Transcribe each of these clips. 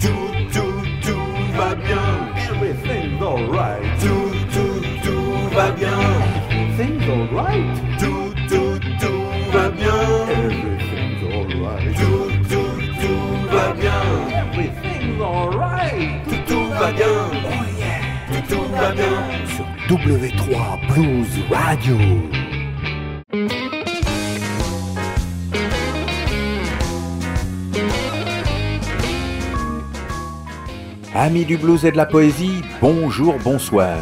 Tout va bien. Everything's alright. Tout va bien. Everything's alright. Tout va bien. Everything's alright. Tout va bien. Everything's alright. Tout va bien. Oh yeah. Tout va bien. Sur W3 Blues Radio. Amis du blues et de la poésie, bonjour, bonsoir.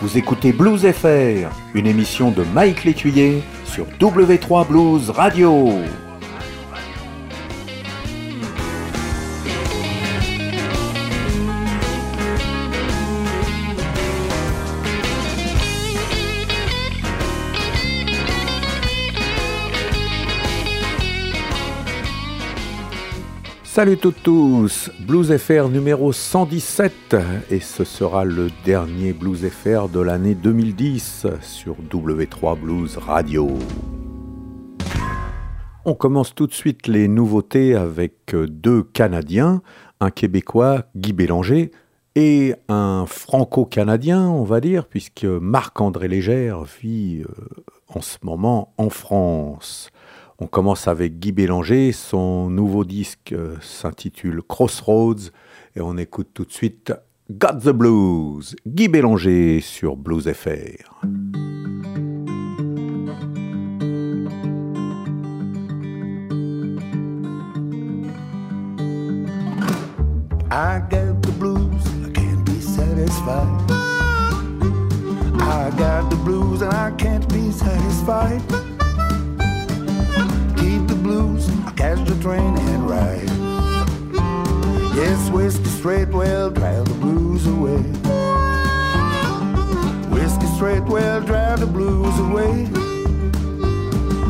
Vous écoutez Blues FR, une émission de Mike Létuyer sur W3 Blues Radio. Salut tous, Blues FR numéro 117 et ce sera le dernier Blues FR de l'année 2010 sur W3 Blues Radio. On commence tout de suite les nouveautés avec deux Canadiens, un Québécois, Guy Bélanger, et un Franco-Canadien, on va dire, puisque Marc-André Légère vit en ce moment en France. On commence avec Guy Bélanger, son nouveau disque s'intitule Crossroads et on écoute tout de suite Got the Blues, Guy Bélanger sur Blues FR. I got the blues, I can't be satisfied. I got the blues and I can't be satisfied. Blues, I catch the train and ride. Yes, whiskey straight, well, drive the blues away. Whiskey straight, well, drive the blues away.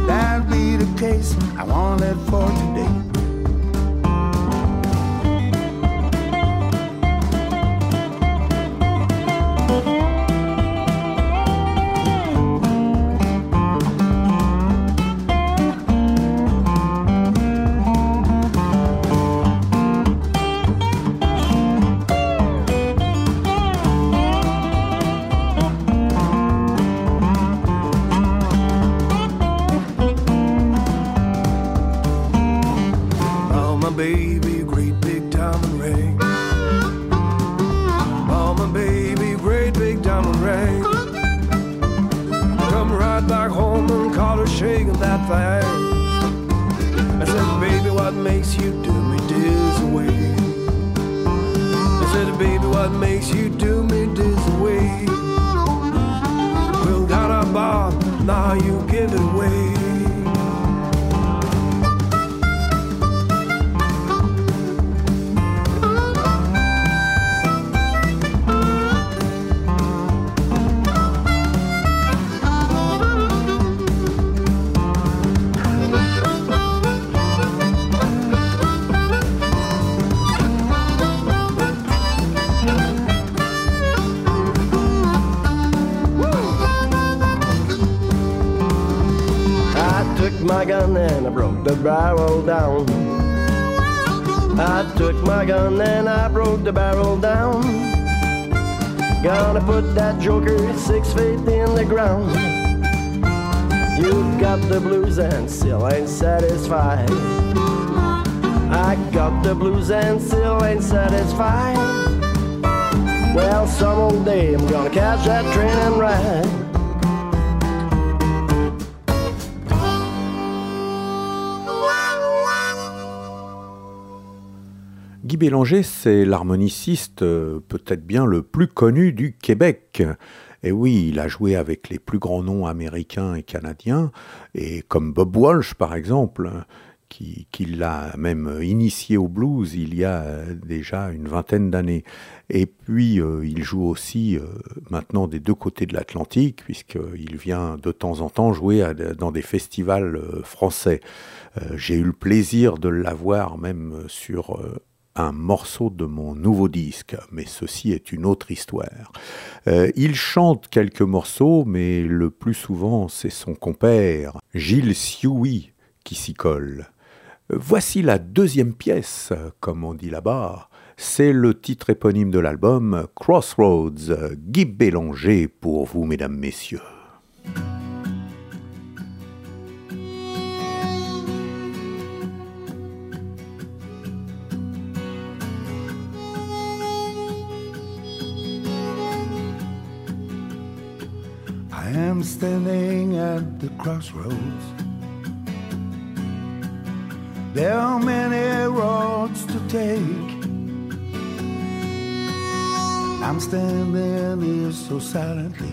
That'll be the case, I want it for today. And still ain't satisfied. I got the blues and still ain't satisfied. Well, some old day I'm gonna catch that train and ride. Guy Bélanger, c'est l'harmoniciste peut-être bien le plus connu du Québec. Et oui, il a joué avec les plus grands noms américains et canadiens, et comme Bob Walsh par exemple, qui l'a même initié au blues il y a déjà une vingtaine d'années. Et puis il joue aussi maintenant des deux côtés de l'Atlantique, puisqu'il vient de temps en temps jouer dans des festivals français. J'ai eu le plaisir de l'avoir même sur un morceau de mon nouveau disque, mais ceci est une autre histoire. Il chante quelques morceaux, mais le plus souvent c'est son compère, Gilles Sioui, qui s'y colle. Voici la deuxième pièce, comme on dit là-bas, C'est le titre éponyme de l'album Crossroads, Guy Bélanger pour vous, mesdames, messieurs. I am standing at the crossroads. There are many roads to take. I'm standing here so silently,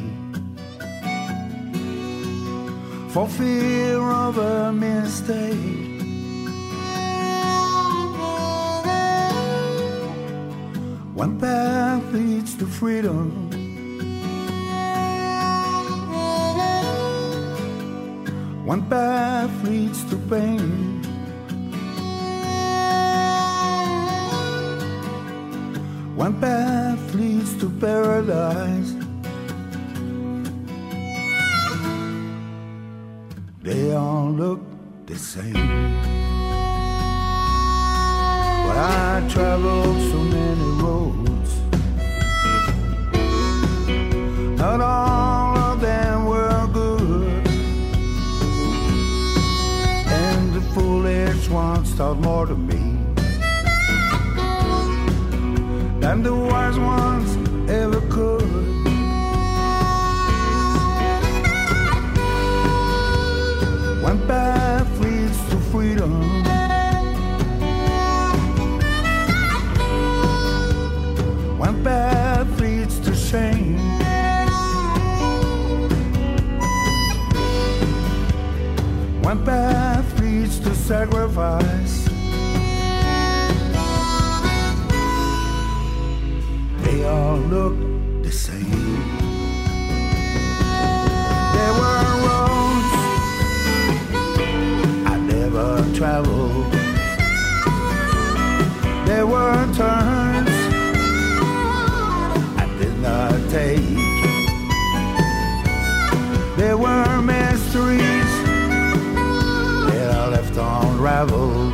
for fear of a mistake. One path leads to freedom, one path leads to pain. One path leads to paradise. They all look the same, but I traveled so many roads. Not all of them were good, and the foolish ones taught more to me than the wise ones ever could. One path leads to freedom, one path leads to shame, one path leads to sacrifice. They all look the same. There were roads I never traveled. There were turns I did not take. There were mysteries that I left unraveled.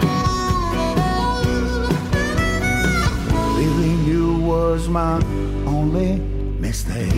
Was my only mistake.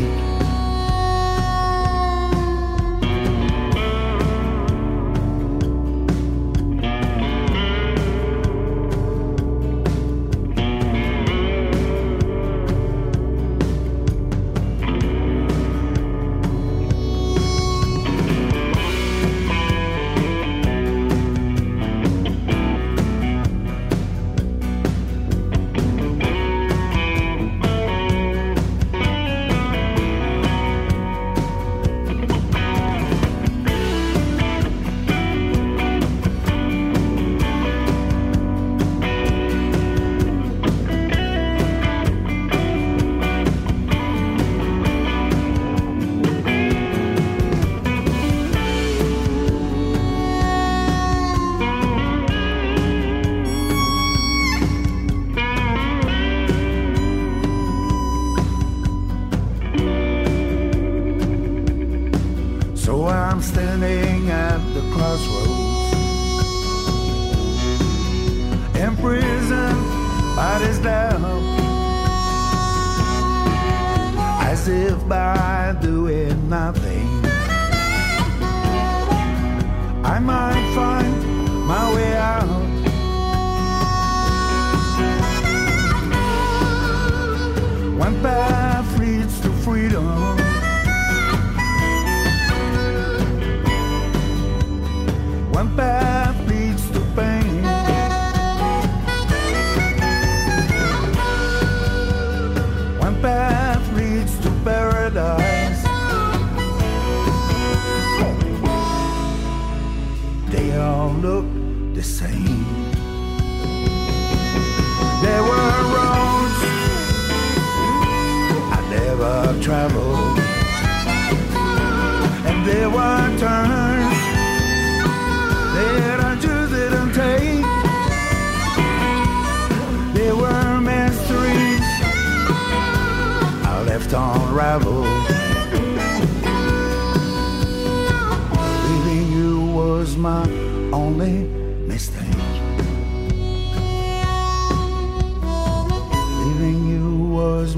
Only mistake.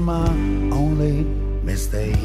my only mistake.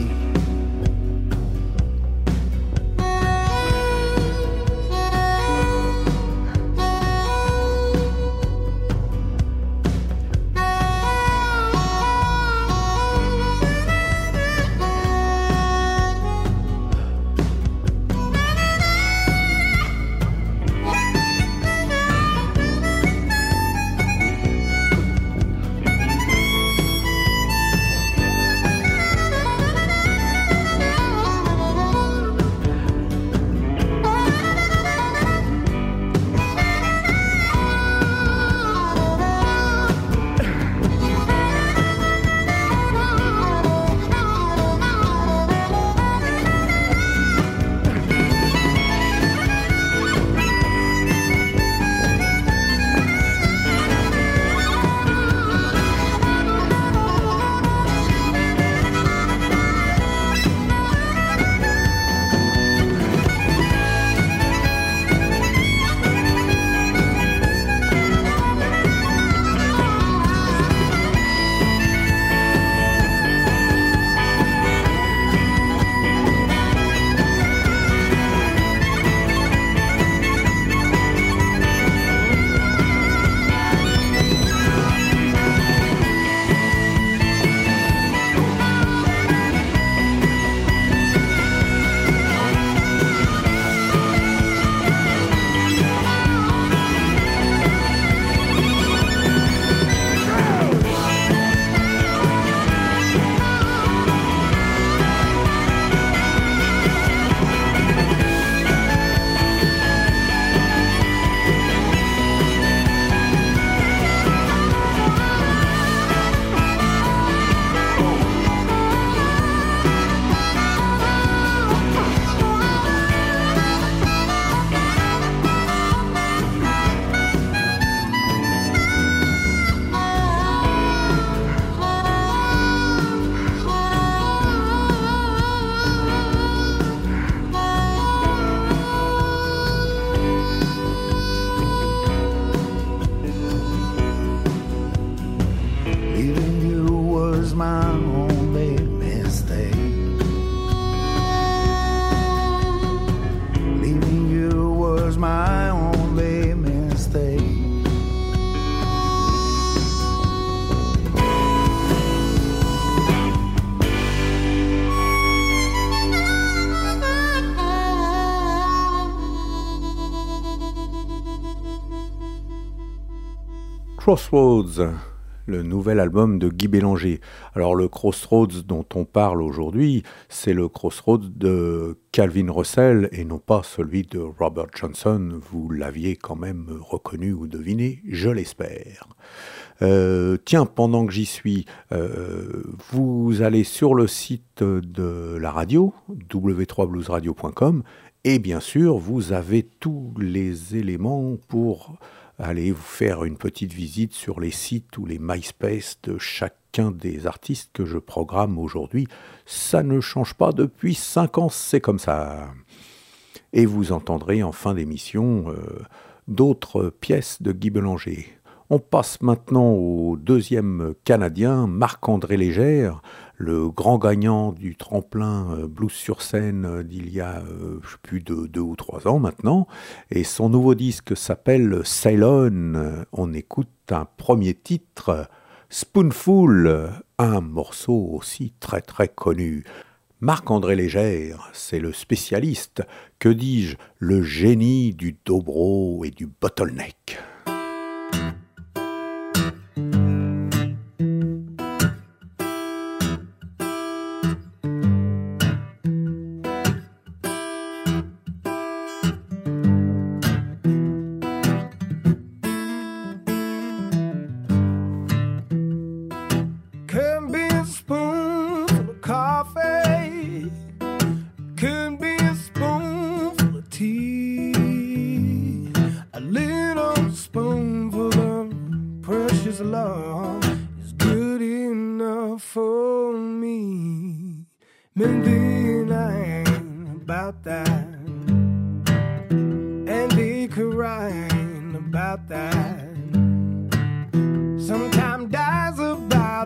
Crossroads, le nouvel album de Guy Bélanger. Alors le Crossroads dont on parle aujourd'hui, c'est le Crossroads de Calvin Russell et non pas celui de Robert Johnson. Vous l'aviez quand même reconnu ou deviné, je l'espère. Tiens, pendant que j'y suis, vous allez sur le site de la radio, w3bluesradio.com, et bien sûr, vous avez tous les éléments pour... allez vous faire une petite visite sur les sites ou les MySpace de chacun des artistes que je programme aujourd'hui. Ça ne change pas depuis 5 ans, c'est comme ça. Et vous entendrez en fin d'émission d'autres pièces de Guy Bélanger. On passe maintenant au deuxième Canadien, Marc-André Légère, le grand gagnant du tremplin blues sur scène d'il y a plus de 2 ou 3 ans maintenant. Et son nouveau disque s'appelle Ceylon. On écoute un premier titre, Spoonful, un morceau aussi très très connu. Marc-André Légère, c'est le spécialiste, que dis-je, le génie du dobro et du bottleneck.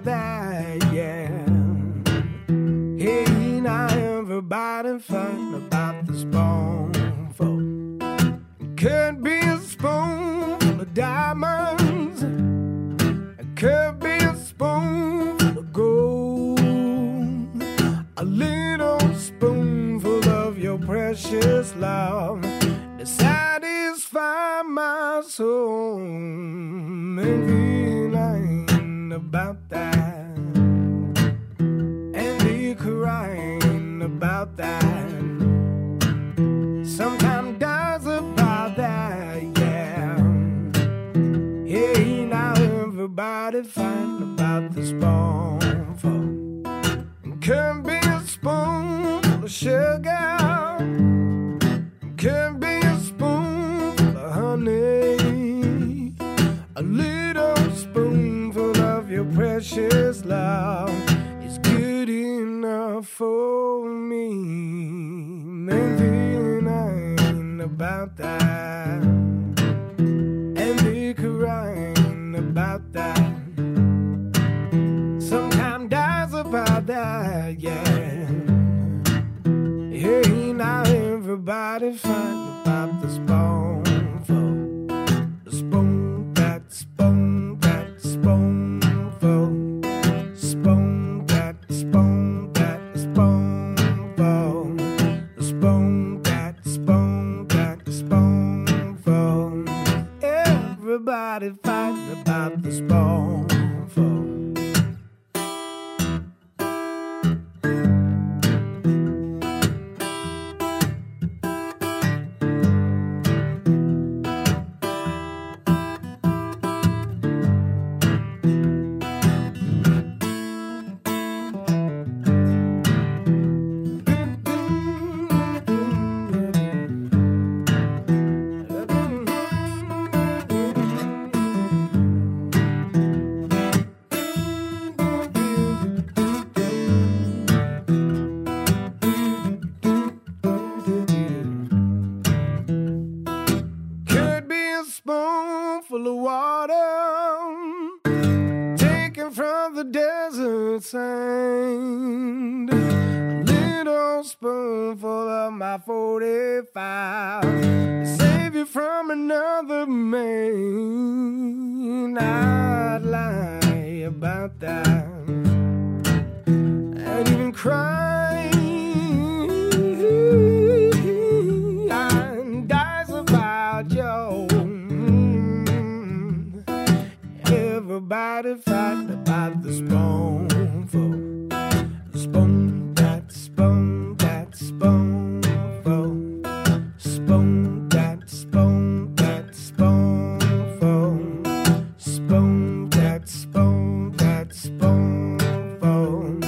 That, yeah. of diamonds, and could be a spoon of gold, a little spoonful of your precious love to satisfy my soul. And be lying about that, and be crying about that. Sometimes dies about that, yeah. Yeah, now everybody fighting about the spoonful. Could be a spoonful of sugar, could be a spoonful of honey, a little spoonful of your precious love is good enough for me. And about that, and be crying about that. Sometimes dies about that, yeah. Hey, now everybody fighting about the spoonful, the spoon that spoon that spoonful, spoon that spoon that spoonful, the spoon that spoon. Everybody fights about the spoonful. Sand. A little spoonful of my 45 to save you from another man. I'd lie about that, I'd even cry. I dies about you. Everybody fight about the spoon. Spoon that spoon that spoonful, spoon that spoon that spoonful, spoon that spoon that spoonful.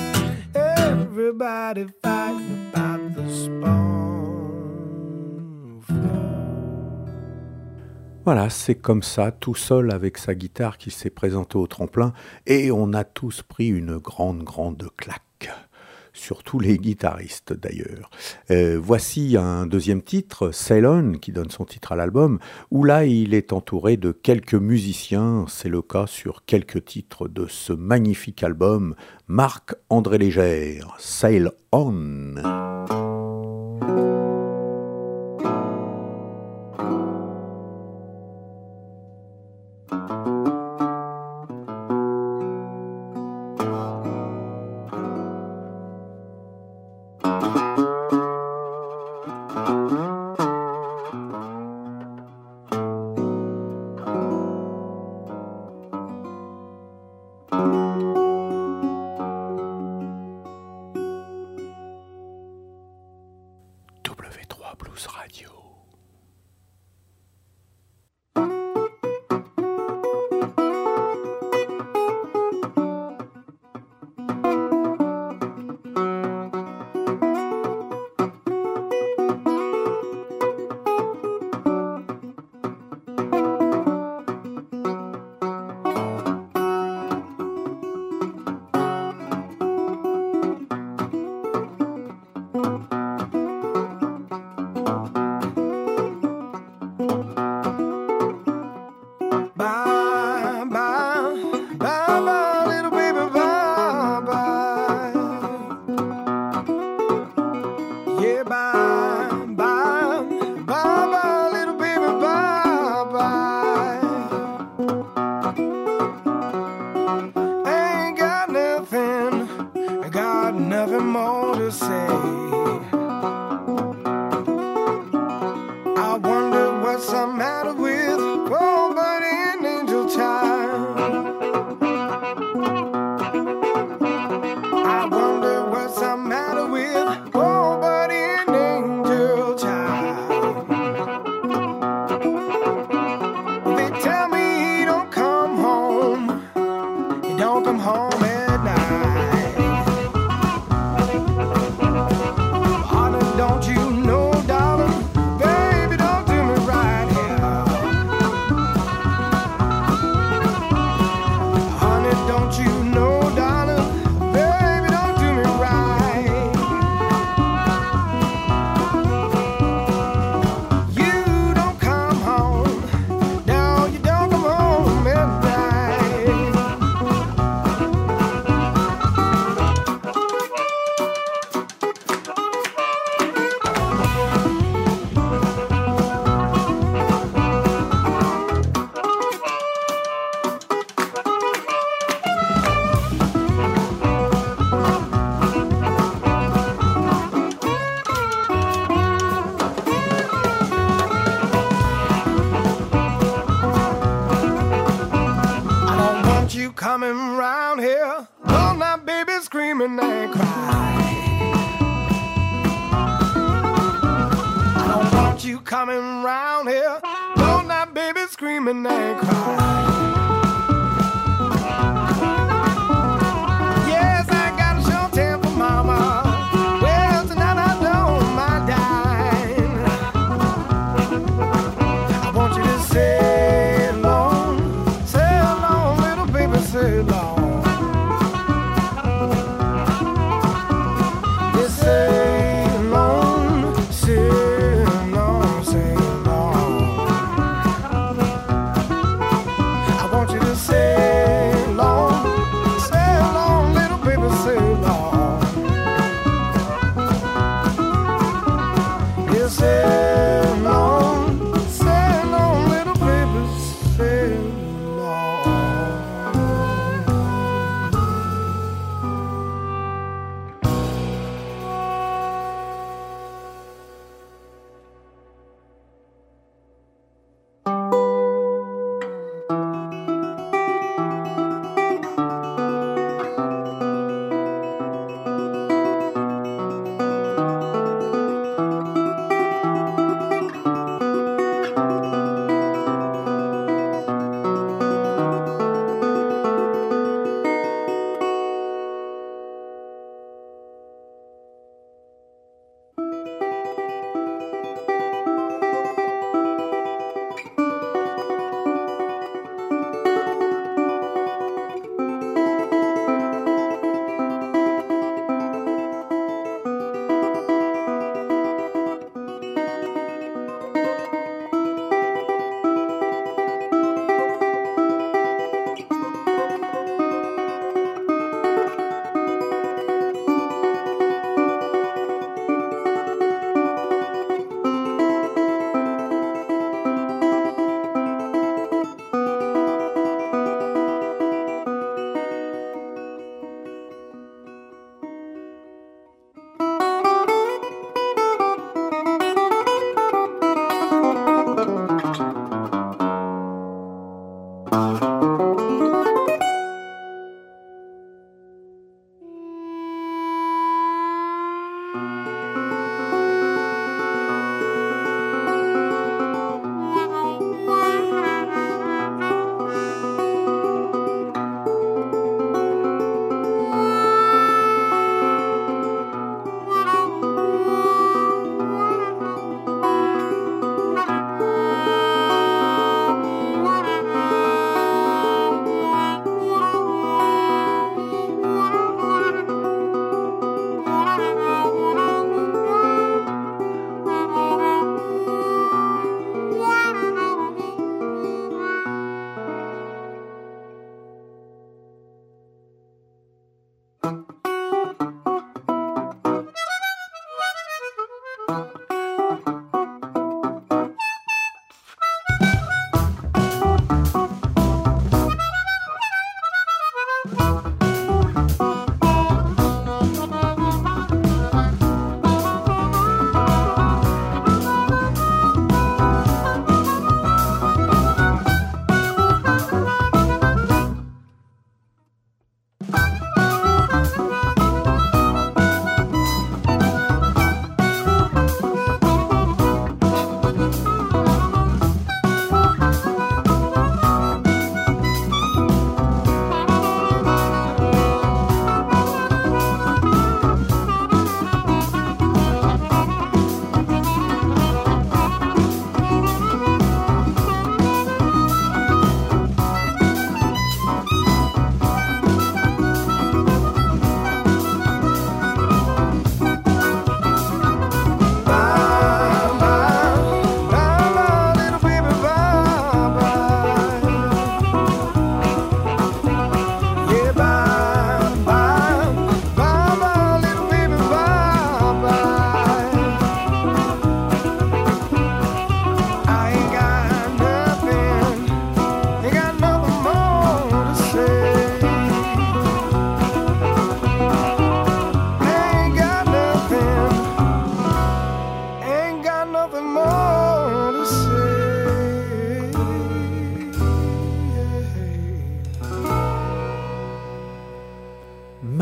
Everybody fight about the spoonful. Voilà, c'est comme ça, tout seul avec sa guitare qui s'est présenté au tremplin, et on a tous pris une grande claque. Surtout les guitaristes d'ailleurs. Voici un deuxième titre, Ceylon, qui donne son titre à l'album, où là il est entouré de quelques musiciens, c'est le cas sur quelques titres de ce magnifique album, Marc-André Légère, Sail On. coming round here. All night, baby, screaming and crying. I don't want you coming round here. All night, baby, screaming and crying.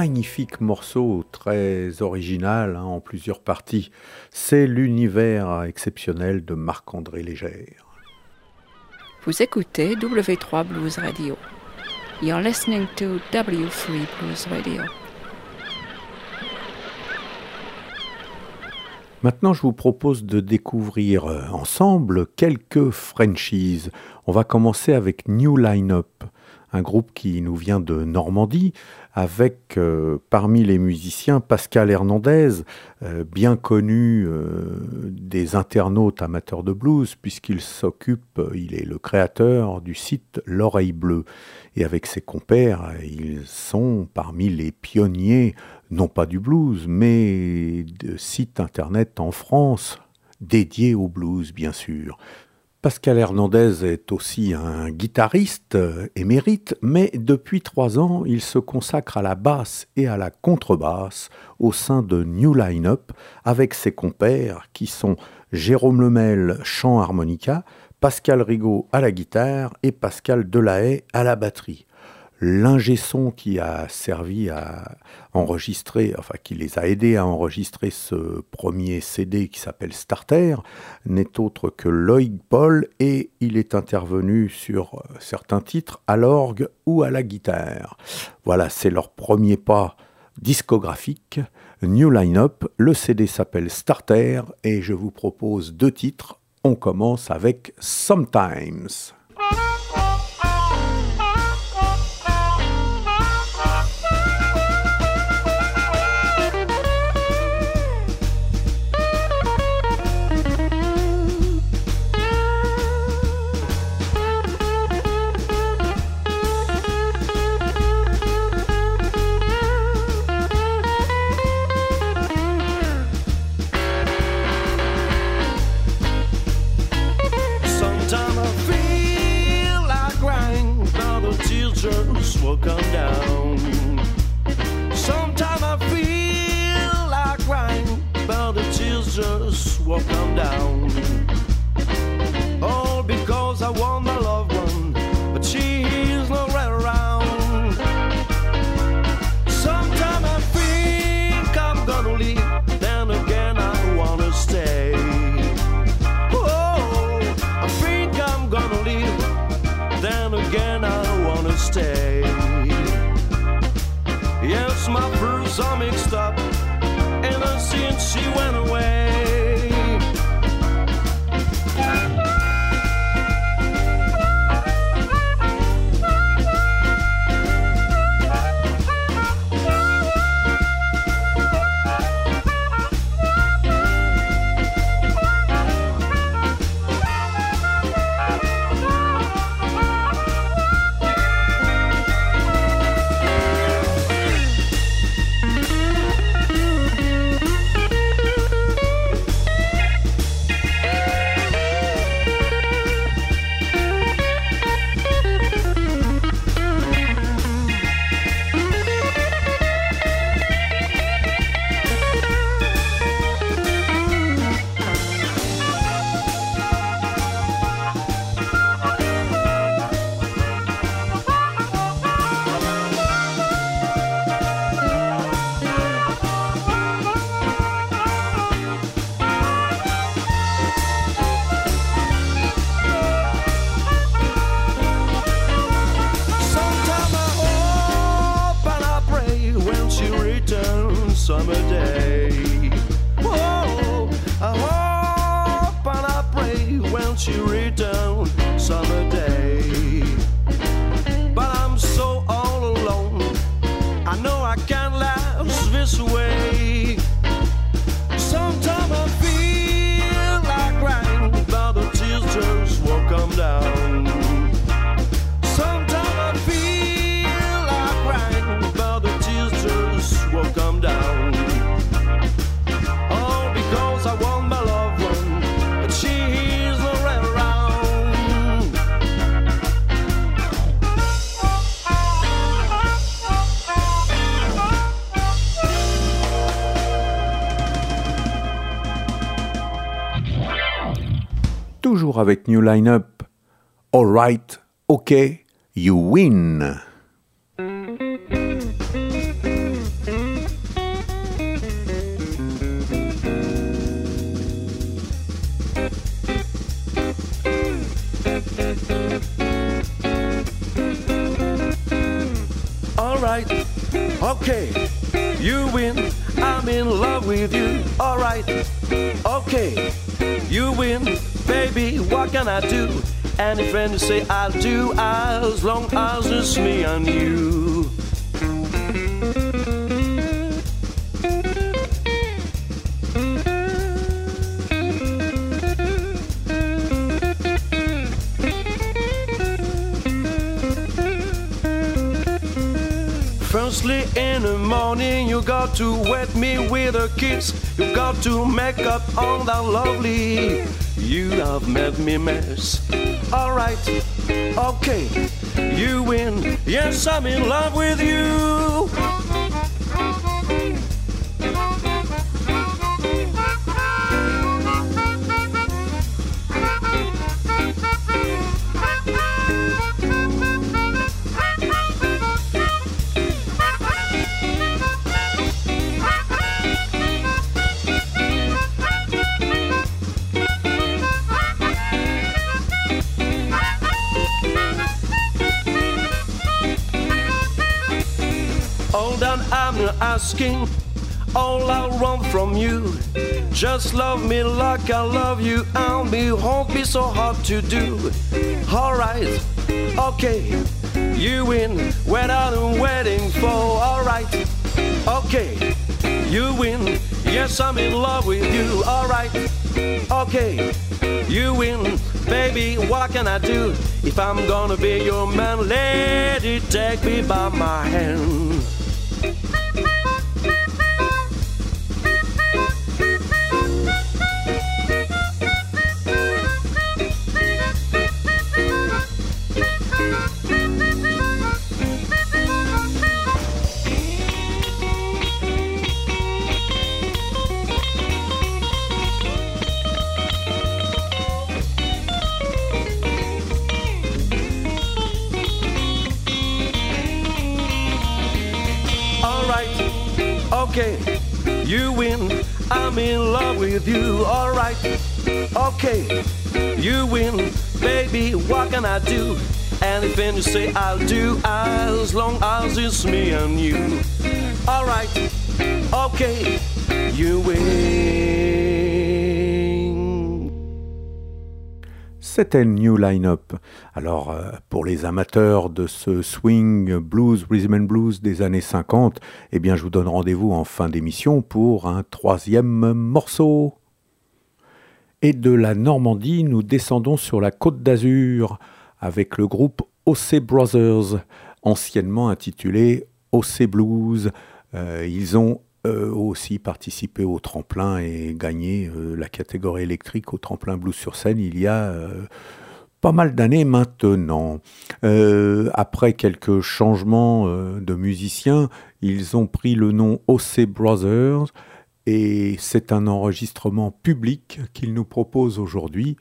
magnifique morceau très original hein, en plusieurs parties. C'est l'univers exceptionnel de Marc-André Légère. Vous écoutez W3 Blues Radio. You're listening to W3 Blues Radio. Maintenant, je vous propose de découvrir ensemble quelques franchises. On va commencer avec New Line Up, un groupe qui nous vient de Normandie, avec parmi les musiciens Pascal Hernandez, bien connu des internautes amateurs de blues, puisqu'il s'occupe, il est le créateur du site L'Oreille Bleue. Et avec ses compères, ils sont parmi les pionniers, non pas du blues, mais de sites internet en France, dédiés au blues, bien sûr. Pascal Hernandez est aussi un guitariste émérite, mais depuis 3 ans, il se consacre à la basse et à la contrebasse au sein de New Line Up avec ses compères qui sont Jérôme Lemel, chant harmonica, Pascal Rigaud à la guitare et Pascal Delahaye à la batterie. L'ingé son qui a servi à enregistrer, enfin qui les a aidés à enregistrer ce premier CD qui s'appelle Starter, n'est autre que Loïc Paul et il est intervenu sur certains titres à l'orgue ou à la guitare. Voilà, c'est leur premier pas discographique. New Line Up, le CD s'appelle Starter et je vous propose 2 titres. On commence avec Sometimes. Will come down. Sometimes I feel like crying, but the tears just will come down. All because I want my loved one, but she is not around. Sometimes I think I'm gonna leave, then again I wanna stay. Oh, I think I'm gonna leave, then again I wanna stay. Yes, my bruise are mixed up, and I seen she went away. Avec New Line Up, All Right, OK, You Win. alright, okay, you win, I'm in love with you, alright, okay, you win, baby, what can I do? Any friend who say I'll do, as long as it's me and you. Firstly in the morning you got to wet me with a kiss. You got to make up on that lovely. You have made me mess. Alright, okay, you win. Yes, I'm in love with you. Asking all I want from you, just love me like I love you, and it won't be so hard to do. Alright, okay, you win, what I'm waiting for. Alright, okay, you win, yes, I'm in love with you. Alright, okay, you win, baby, what can I do? If I'm gonna be your man, lady, take me by my hand. I'm in love with you, alright, okay, you win, baby, what can I do? Anything you say I'll do, as long as it's me and you. Alright, okay, you win. C'était New Line Up. Alors, pour les amateurs de ce swing, blues, rhythm and blues des années 50, eh bien, je vous donne rendez-vous en fin d'émission pour un troisième morceau. Et de la Normandie, nous descendons sur la Côte d'Azur avec le groupe OC Brothers, anciennement intitulé OC Blues. Ils ont aussi participé au tremplin et gagné la catégorie électrique au tremplin blues sur scène il y a... pas mal d'années maintenant. Après quelques changements de musiciens, ils ont pris le nom OC Brothers et c'est un enregistrement public qu'ils nous proposent aujourd'hui.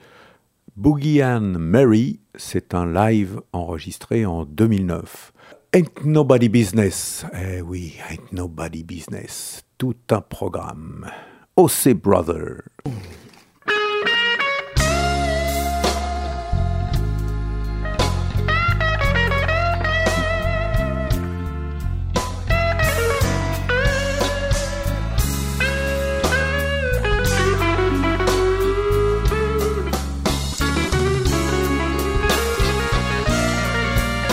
Boogie and Mary, c'est un live enregistré en 2009. Ain't Nobody Business. Eh oui, Ain't Nobody Business. Tout un programme. OC Brothers.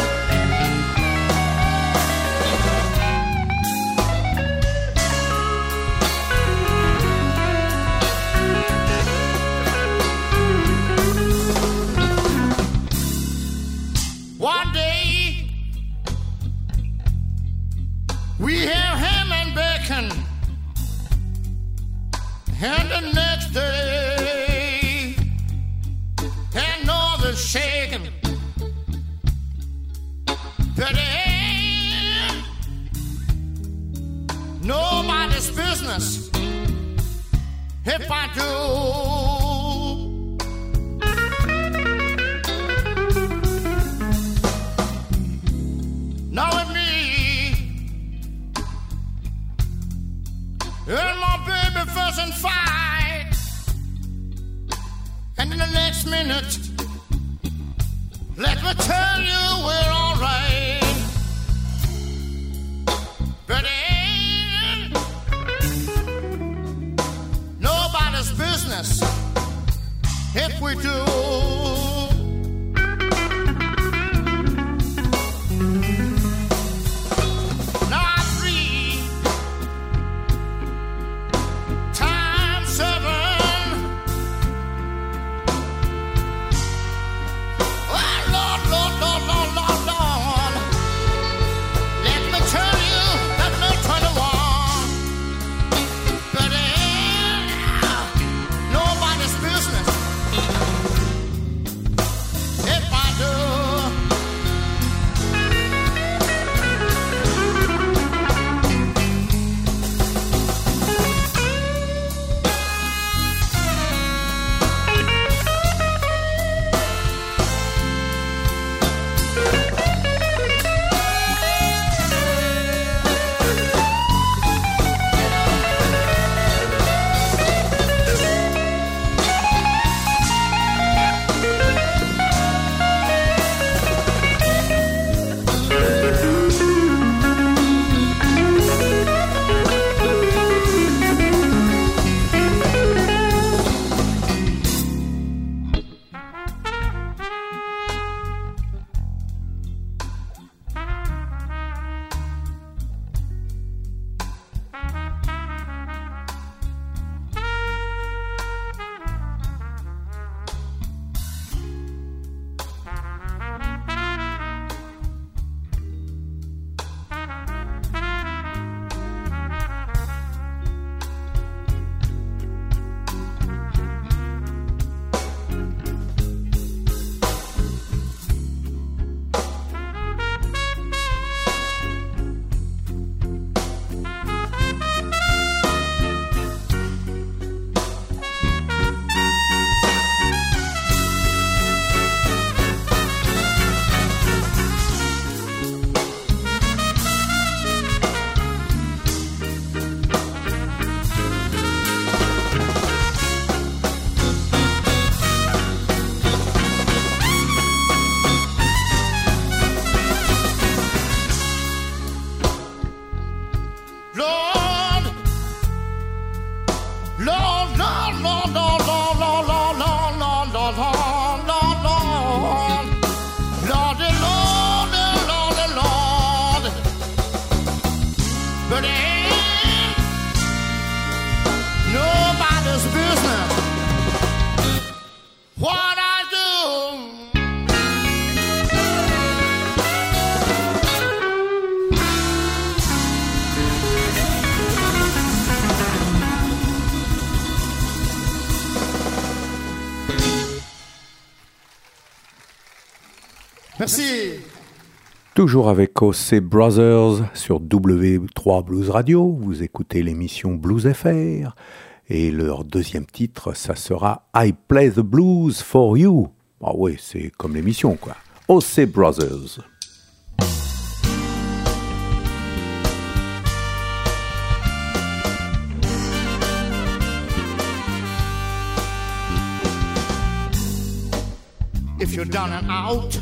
And the next day, and all the shaking that ain't nobody's business if I do. Now with me and my baby fuss and fight, and in the next minute, let me tell you we're all right. Merci. Toujours avec OC Brothers sur W3 Blues Radio, vous écoutez l'émission Blues FR et leur deuxième titre, ça sera I Play the Blues for You. Ah ouais, c'est comme l'émission quoi. OC Brothers. If you're down and out,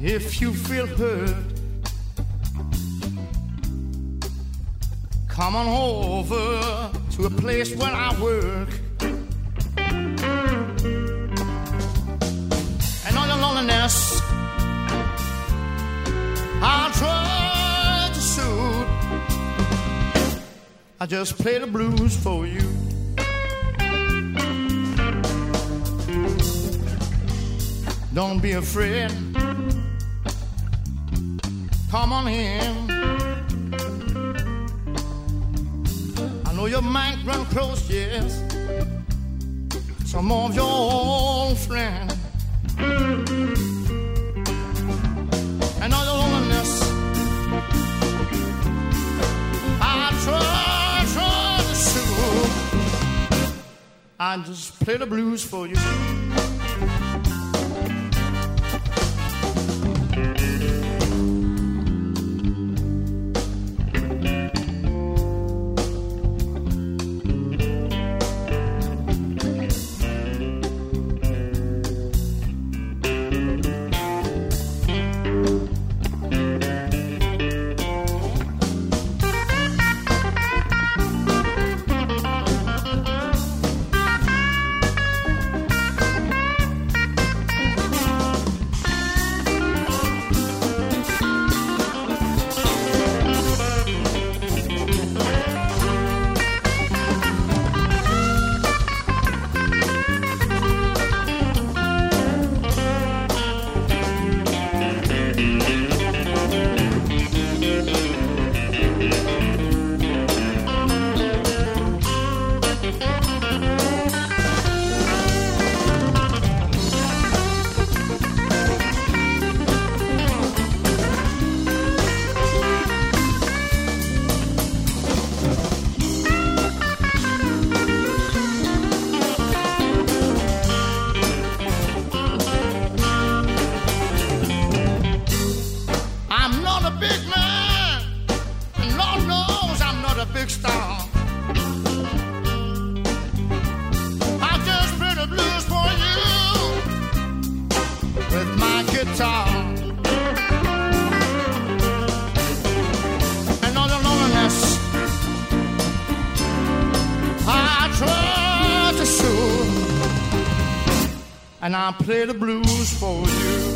if you feel hurt, come on over to a place where I work. And all your loneliness, I'll try to soothe. I just play the blues for you. Don't be afraid, come on in. I know your mind run close, yes, some of your old friends. And all your loneliness, I try to soothe. I just play the blues for you. And I'll play the blues for you.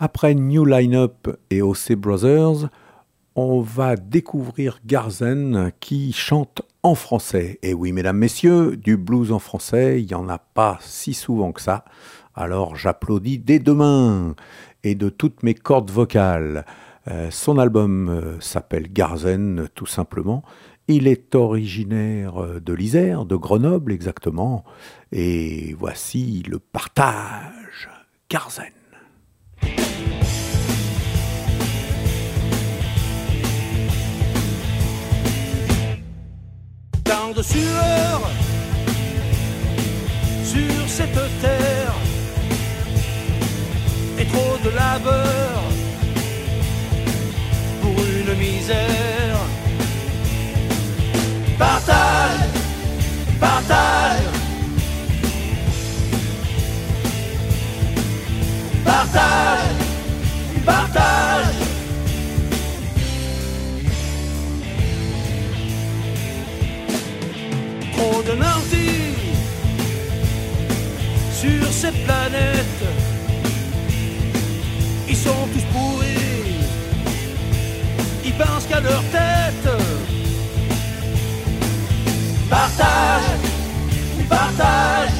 Après New Line Up et OC Brothers, on va découvrir Garzen qui chante en français. Et oui, mesdames, messieurs, du blues en français, il n'y en a pas si souvent que ça. Alors j'applaudis dès demain et de toutes mes cordes vocales. Son album s'appelle Garzen, tout simplement. Il est originaire de l'Isère, de Grenoble exactement. Et voici le partage. Garzen. Tant de sueur sur cette terre et trop de labeur pour une misère. Partage, partage, partage, partage. Trop de nantis sur cette planète, ils sont tous pourris, ils pensent qu'à leur tête. Partage, partage,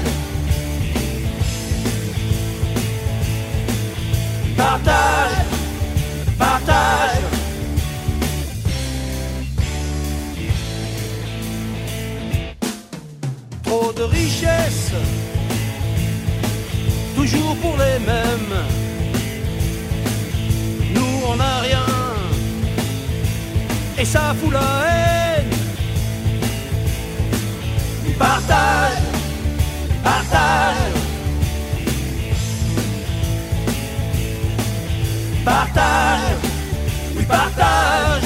partage, partage. Trop de richesse, toujours pour les mêmes. Nous on n'a rien et ça fout la haine. Partage, partage, partage, oui partage.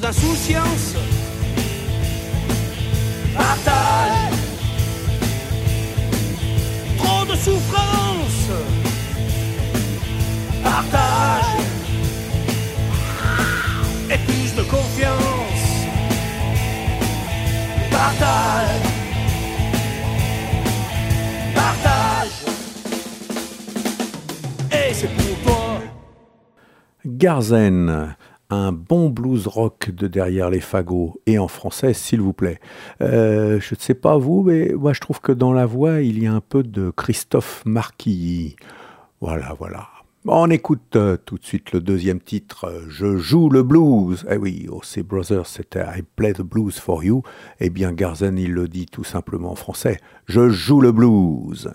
Insouciance, partage, trop de souffrance, partage, et plus de confiance, partage, partage, et c'est pour toi. Garzen. Un bon blues rock de derrière les fagots, et en français, s'il vous plaît. Je ne sais pas vous, mais moi je trouve que dans la voix, il y a un peu de Christophe Marquis. Voilà, voilà. On écoute tout de suite le deuxième titre, Je joue le blues. Eh oui, OC Brothers, c'était I play the blues for you. Eh bien, Garzen, il le dit tout simplement en français, Je joue le blues.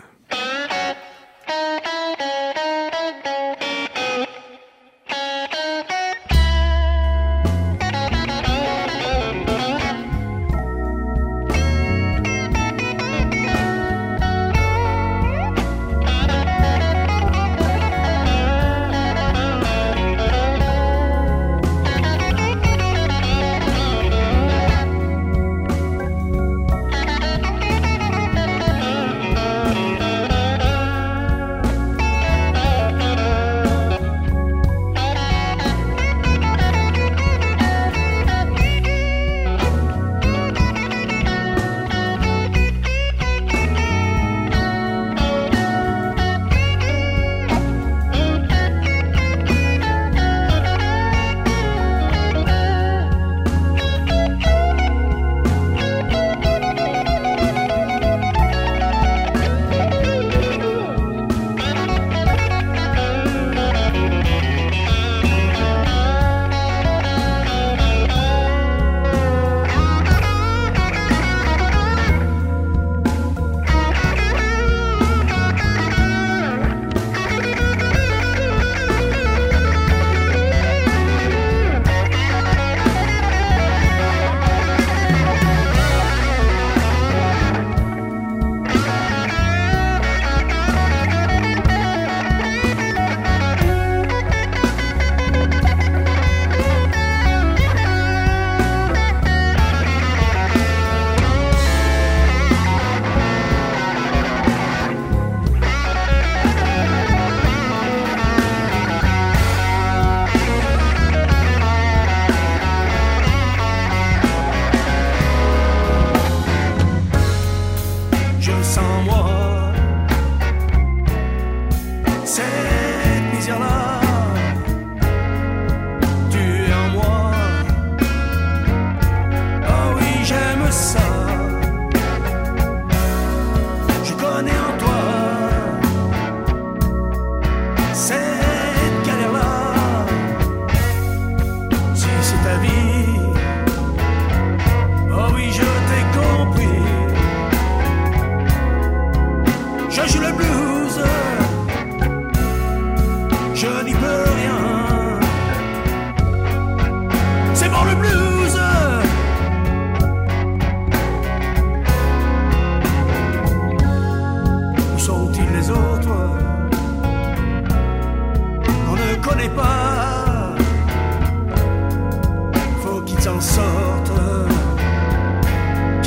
sortent,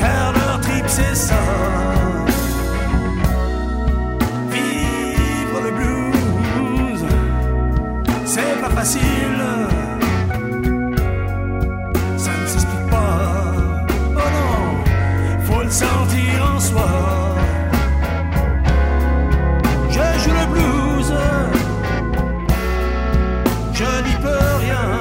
car leur trip c'est ça. Vivre le blues, c'est pas facile, ça ne s'explique pas. Oh non, faut le sentir en soi. Je joue le blues, je n'y peux rien.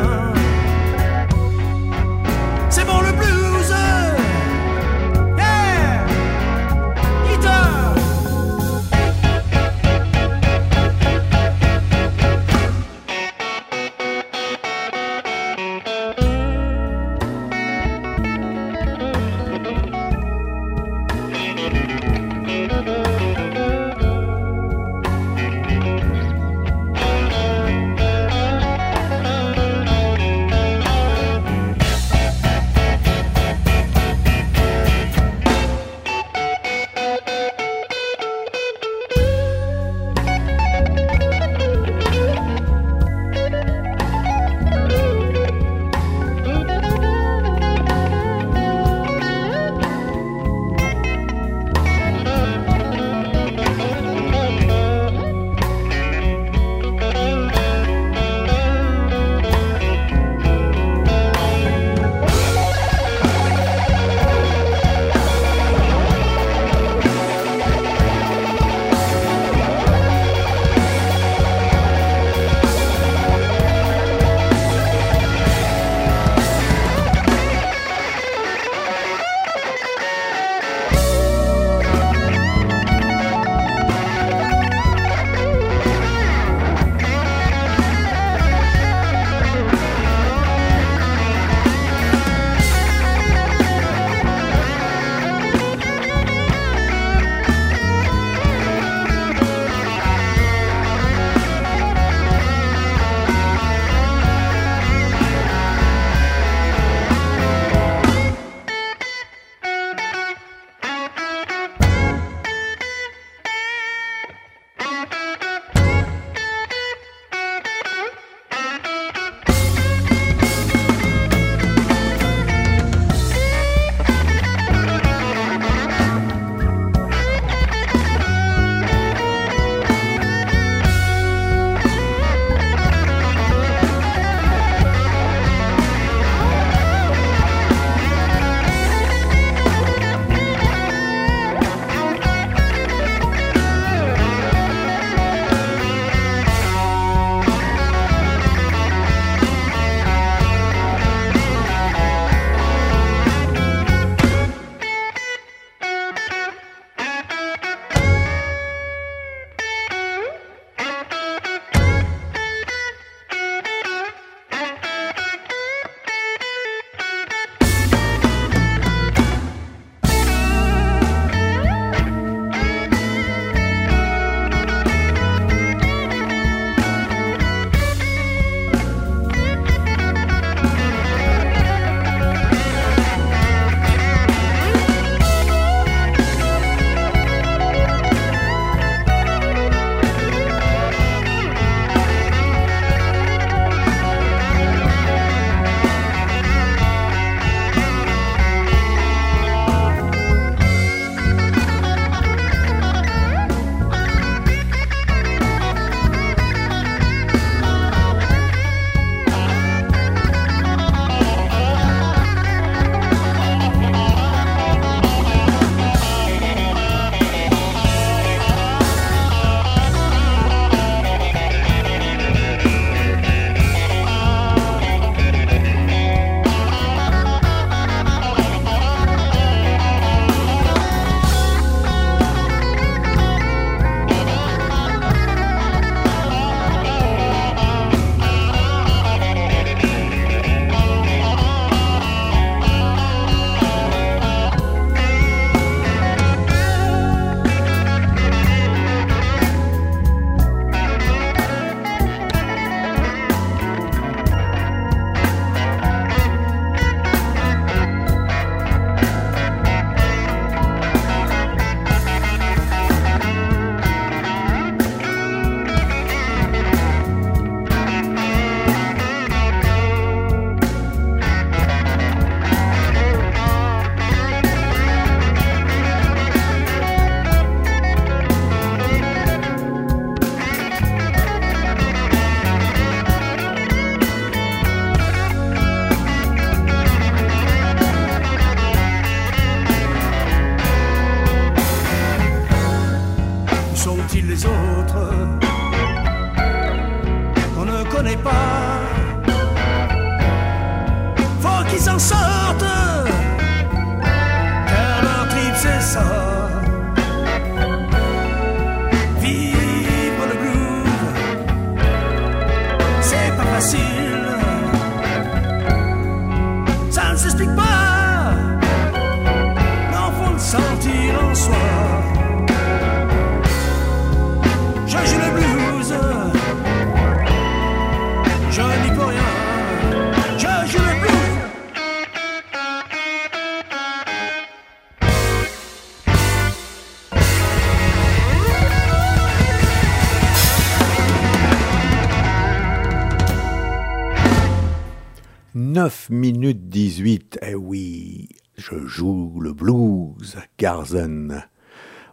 9 minutes 18, eh oui, je joue le blues, Garzen.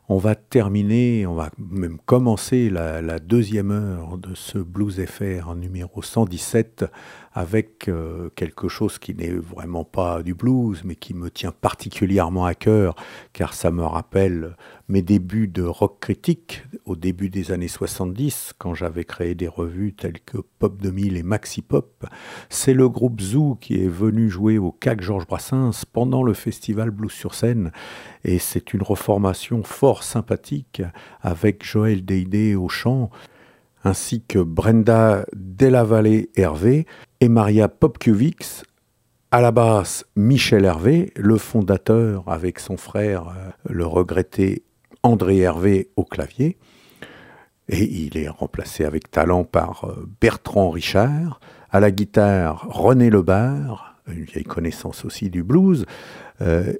On va terminer, on va même commencer la deuxième heure de ce Blues FR numéro 117 avec quelque chose qui n'est vraiment pas du blues, mais qui me tient particulièrement à cœur, car ça me rappelle mes débuts de rock critique au début des années 70, quand j'avais créé des revues telles que Pop 2000 et Maxi Pop. C'est le groupe Zoo qui est venu jouer au CAC Georges Brassens pendant le festival Blues sur scène, et c'est une reformation fort sympathique avec Joël Daydé au chant, ainsi que Brenda Delavallée Hervé et Maria Popkiewicz, à la basse Michel Hervé, le fondateur avec son frère, le regretté André Hervé au clavier, et il est remplacé avec talent par Bertrand Richard, à la guitare René Lebar, une vieille connaissance aussi du blues,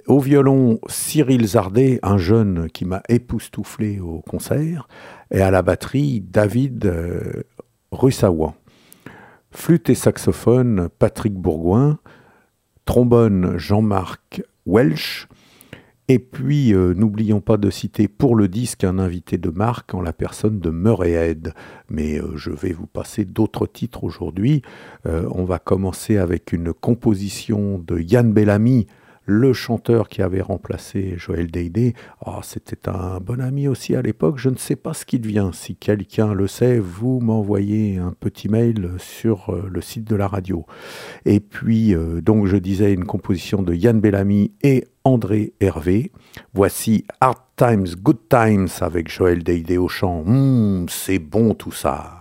au violon Cyril Zardé, un jeune qui m'a époustouflé au concert, et à la batterie David Russaouan. Flûte et saxophone Patrick Bourgoin, trombone Jean-Marc Welch, et puis n'oublions pas de citer pour le disque un invité de marque en la personne de Murrayhead. Mais je vais vous passer d'autres titres aujourd'hui. On va commencer avec une composition de Yann Bellamy, le chanteur qui avait remplacé Joël Daydé. C'était un bon ami aussi à l'époque, je ne sais pas ce qu'il devient. Si quelqu'un le sait, vous m'envoyez un petit mail sur le site de la radio. Et puis, donc je disais, une composition de Yann Bellamy et André Hervé. Voici Hard Times, Good Times avec Joël Daydé au chant. C'est bon tout ça.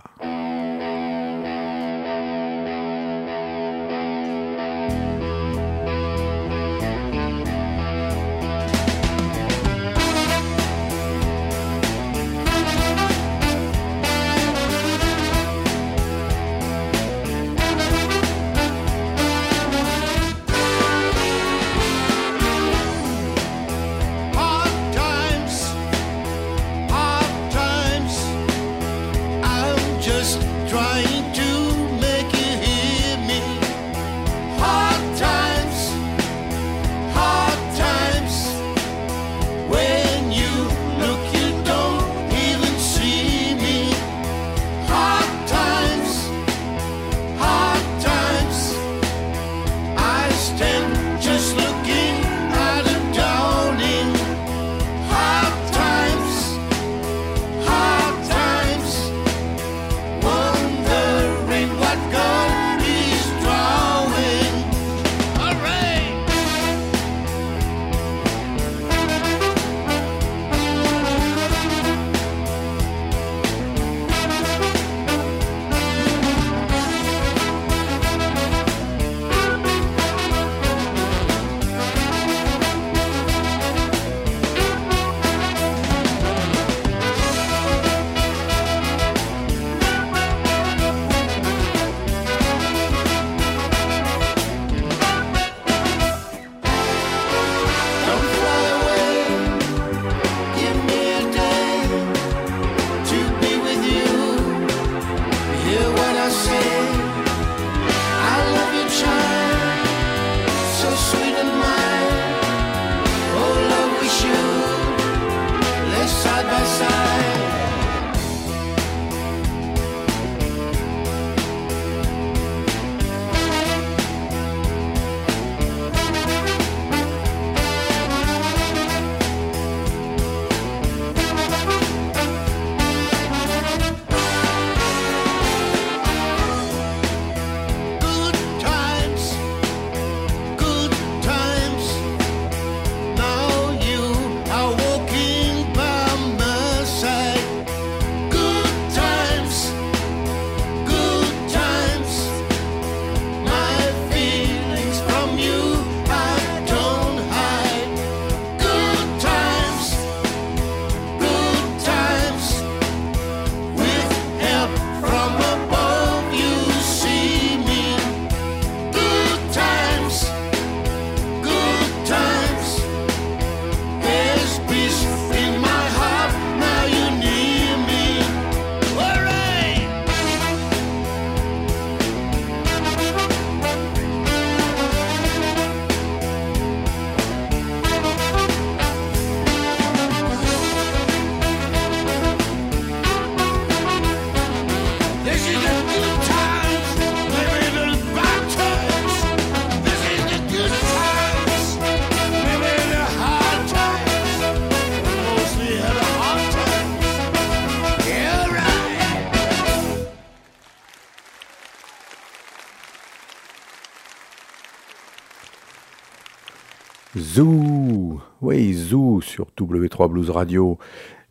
Zoo, oui, Zoo sur W3 Blues Radio.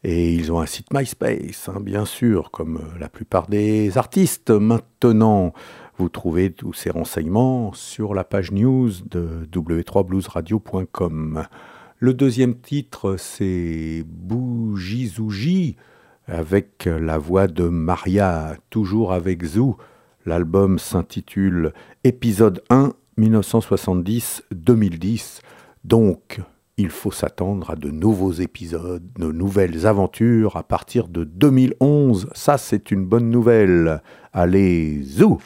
Et ils ont un site MySpace, hein, bien sûr, comme la plupart des artistes. Maintenant, vous trouvez tous ces renseignements sur la page news de w3bluesradio.com. Le deuxième titre, c'est Bougizouji, avec la voix de Maria, toujours avec Zoo. L'album s'intitule Épisode 1, 1970-2010. Donc, il faut s'attendre à de nouveaux épisodes, de nouvelles aventures à partir de 2011. Ça, c'est une bonne nouvelle. Allez, Zoo!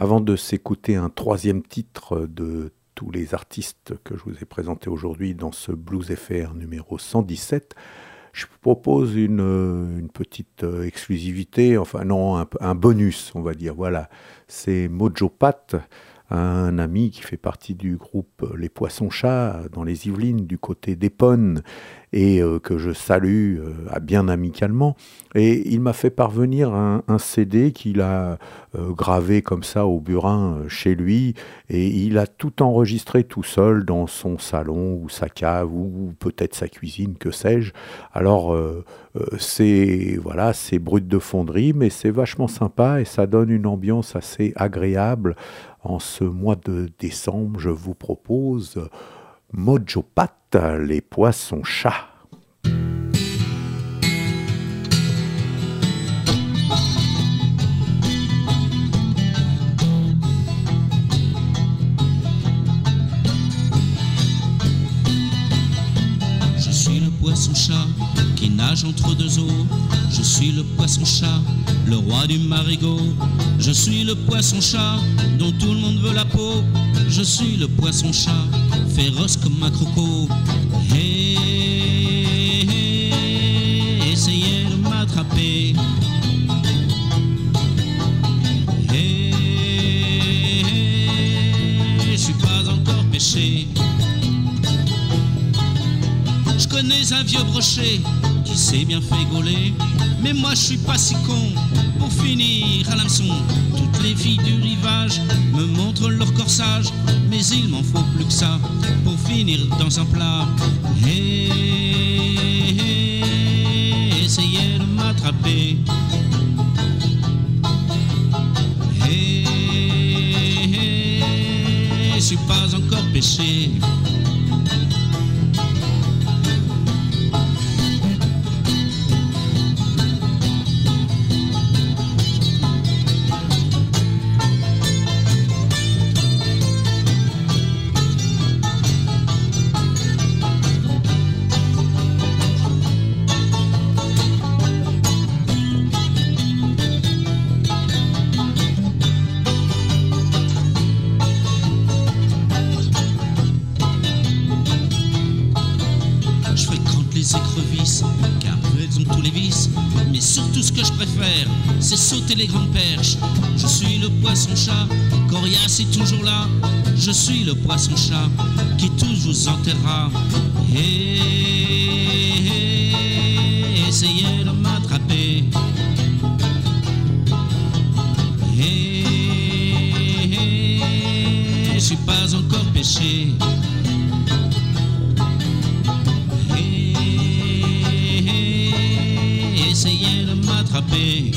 Avant de s'écouter un troisième titre de tous les artistes que je vous ai présentés aujourd'hui dans ce Blues FR numéro 117, je vous propose une petite exclusivité, enfin non, un bonus on va dire, voilà. C'est Mojo Pat, un ami qui fait partie du groupe Les Poissons-Chats dans les Yvelines du côté d'Épône et que je salue bien amicalement. Et il m'a fait parvenir un CD qu'il a gravé comme ça au burin chez lui, et il a tout enregistré tout seul dans son salon ou sa cave ou peut-être sa cuisine, que sais-je. Alors c'est brut de fonderie, mais c'est vachement sympa et ça donne une ambiance assez agréable. En ce mois de décembre, je vous propose Mojo Pat, les Poissons-Chats. poisson-chat qui nage entre deux eaux. Je suis le poisson-chat, le roi du marigot. Je suis le poisson-chat dont tout le monde veut la peau. Je suis le poisson-chat, féroce comme un croco. Hey, hey, essayez de m'attraper. Hey, hey, je suis pas encore pêché. Je connais un vieux brochet qui s'est bien fait gauler, mais moi je suis pas si con pour finir à l'hameçon. Toutes les filles du rivage me montrent leur corsage, mais il m'en faut plus que ça pour finir dans un plat. Hey, hey, essayez de m'attraper. Hey, hey, je suis pas encore pêché. C'est sauter les grandes perches. Je suis le poisson-chat, coriace est toujours là. Je suis le poisson-chat qui tous vous enterrera. Hey, hey, essayez de m'attraper. Hey, hey, je suis pas encore pêché. Hey, hey, essayez de m'attraper.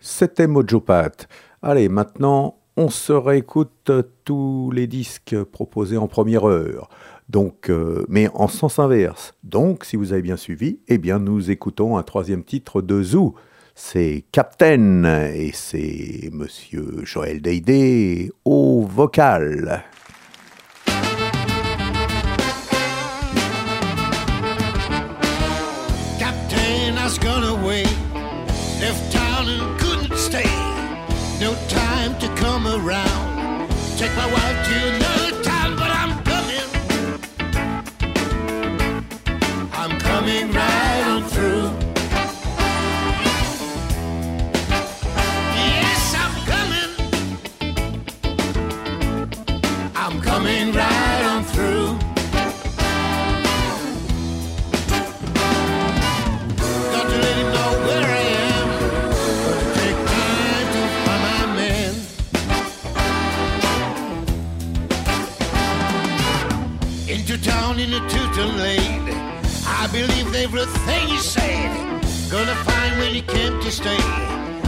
C'était Mojo Pat. Allez, maintenant, on se réécoute tous les disques proposés en première heure. Donc, mais en sens inverse. Donc, si vous avez bien suivi, eh bien, nous écoutons un troisième titre de Zoo. C'est Captain et c'est Monsieur Joël Daydé au vocal. Captain has gone away, left town and couldn't stay. No time to come around, take my wife to another town, but I'm coming right on through. Coming right on through. Got to let him know where I am. Gotta take time to find my man. Into town in a two-ton lane. I believe everything he said. Gonna find when he came to stay.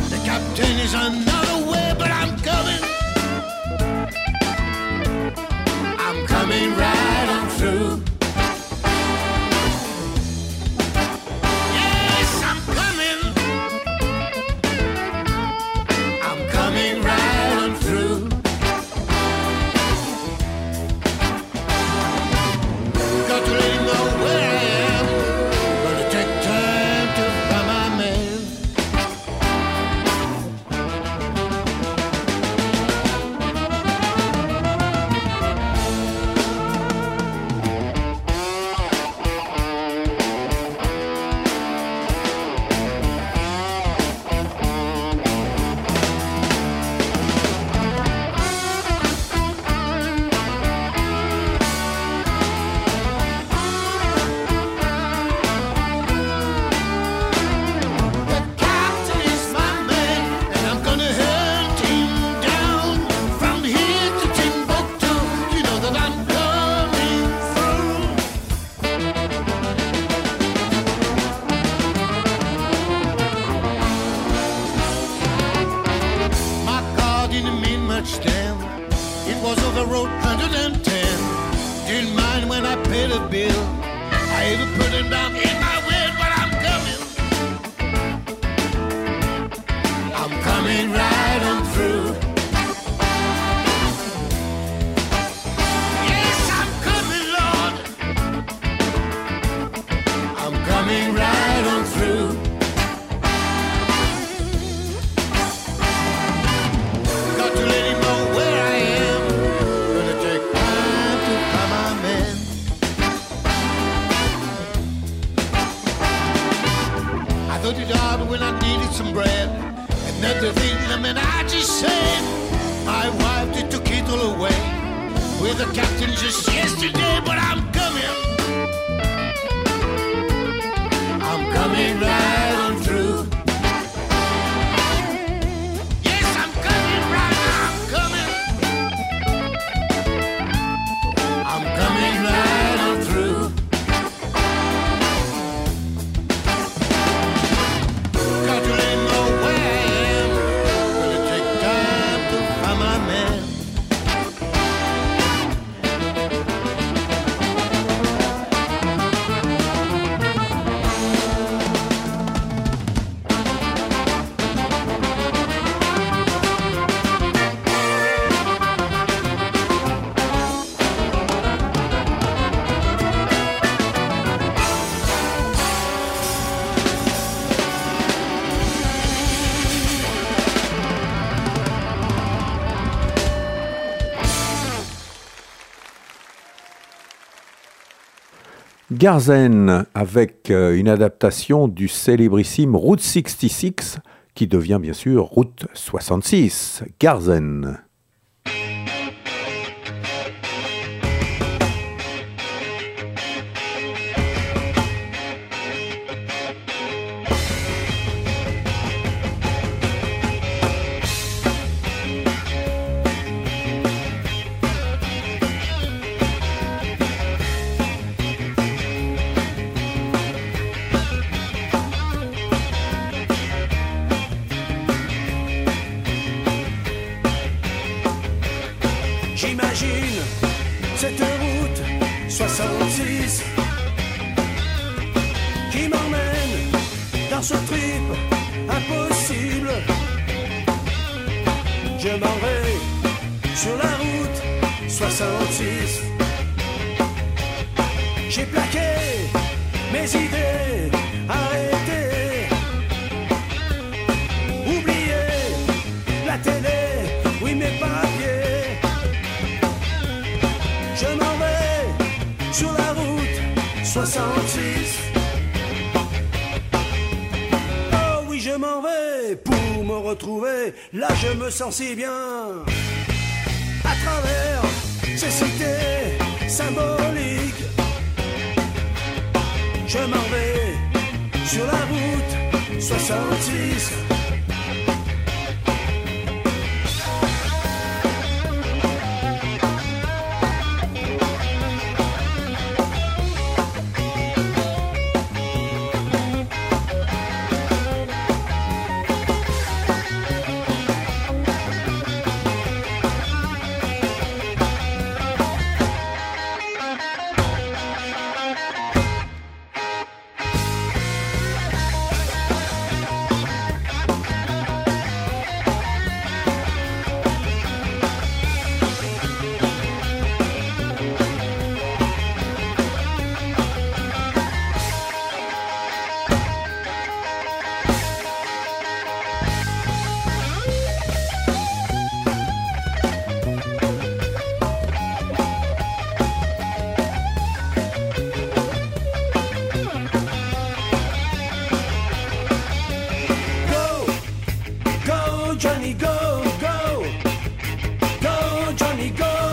The captain is another way, but I'm coming. Coming right on through. Yes, I'm coming. I'm coming right on through. Got to let him know where I am. Gonna take time to find my $30 when I needed some bread. And nothing I mean, I just said, my wife did took it all away with the captain just yesterday. But I'm coming right on through. Garzen avec une adaptation du célébrissime Route 66 qui devient bien sûr Route 66. Garzen. Si bien à travers ces cités symboliques, je m'en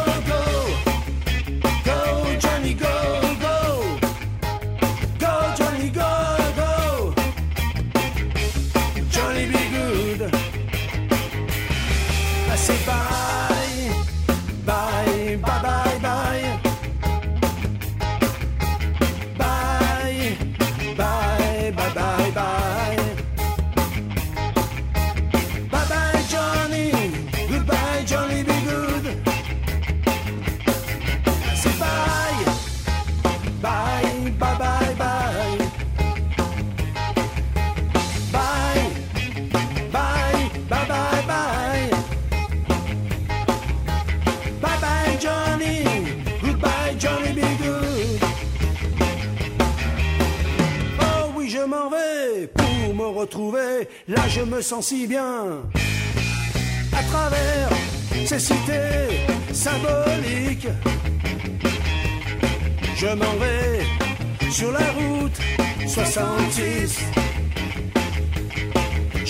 vais sur la route 66. Je me sens si bien à travers ces cités symboliques. Je m'en vais sur la route 66.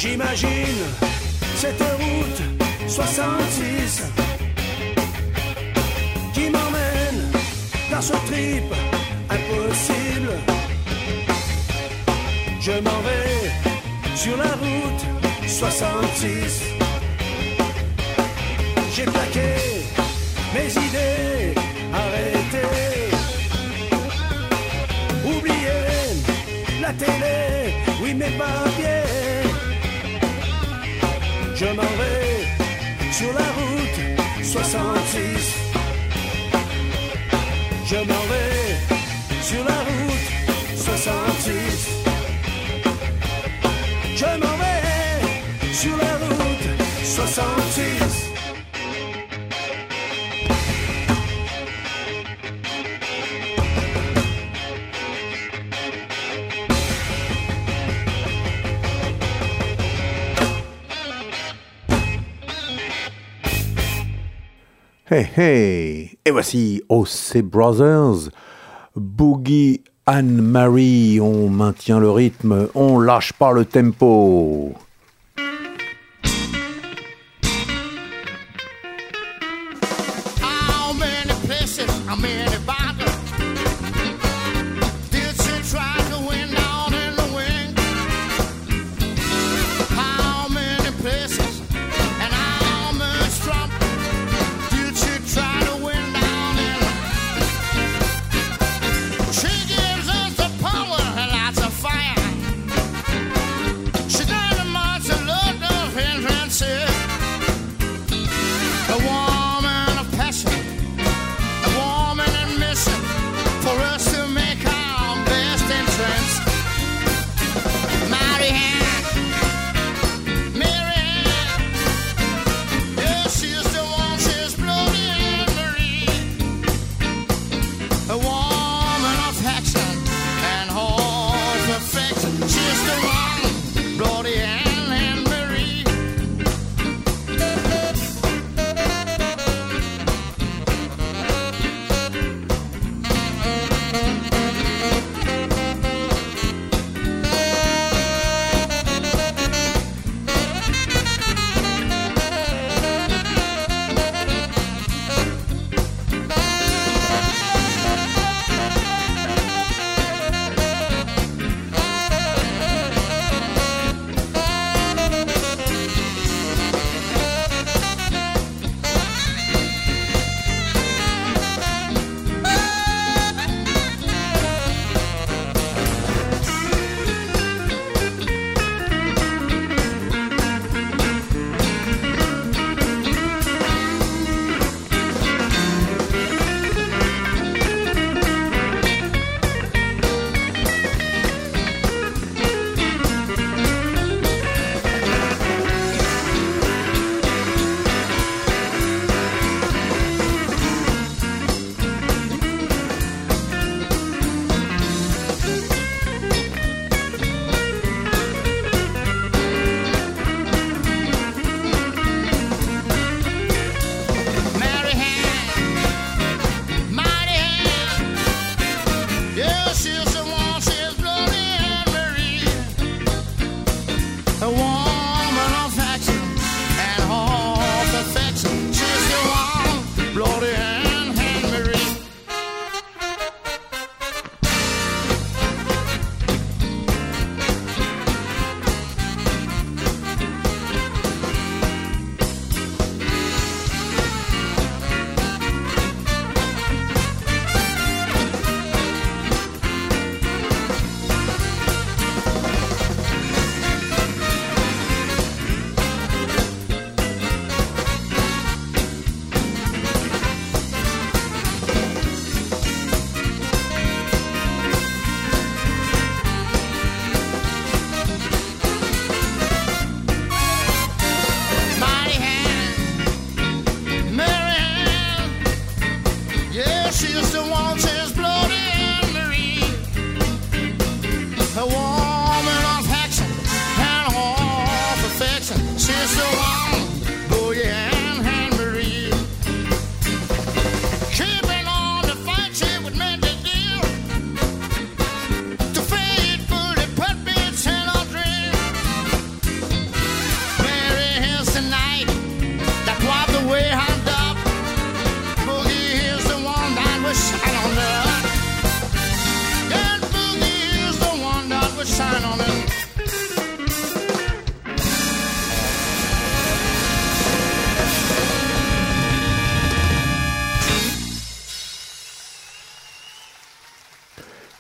J'imagine cette route 66 qui m'emmène dans ce trip impossible. Je m'en vais sur la route 66. J'ai plaqué mes idées, arrêtées, oubliées, la télé, oui mes papiers. Je m'en vais sur la route 66. Je m'en vais sur la route 66. Je m'en vais sur la route 66. Hey, hey. Et voici OC Brothers, Boogie Anne-Marie, on maintient le rythme, on lâche pas le tempo.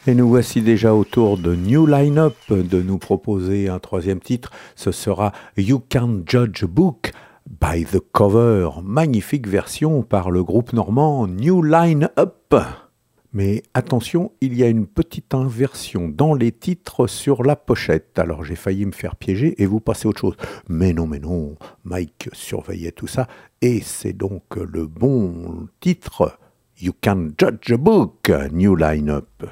Et nous voici déjà autour de New Line Up de nous proposer un troisième titre. Ce sera You Can't Judge a Book by the Cover. Magnifique version par le groupe normand New Line Up. Mais attention, il y a une petite inversion dans les titres sur la pochette. Alors j'ai failli me faire piéger et vous passez autre chose. Mais non, Mike surveillait tout ça. Et c'est donc le bon titre, You Can't Judge a Book, New Line Up.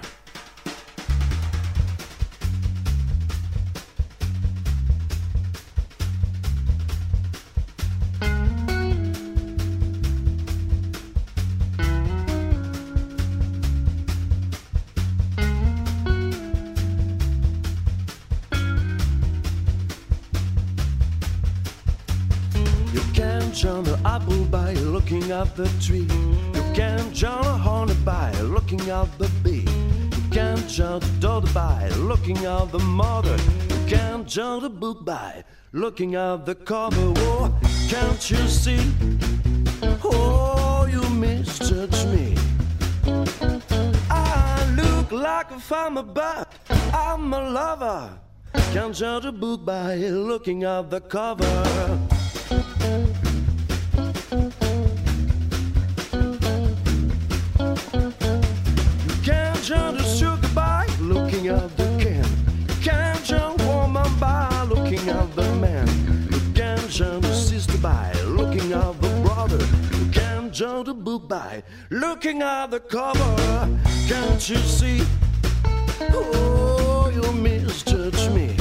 Out the tree, you can't jump a hornet by looking out the bee. You can't jump a daughter by looking out the mother. You can't jump a book by looking out the cover. Oh, can't you see? Oh, you misjudge me. I look like a farmer, but I'm a lover. Can't jump a book by looking out the cover. Of the can. You can't judge a woman by looking at the man. You can't judge a sister by looking at the brother. You can't judge a book by looking at the cover. Can't you see? Oh, you misjudge me.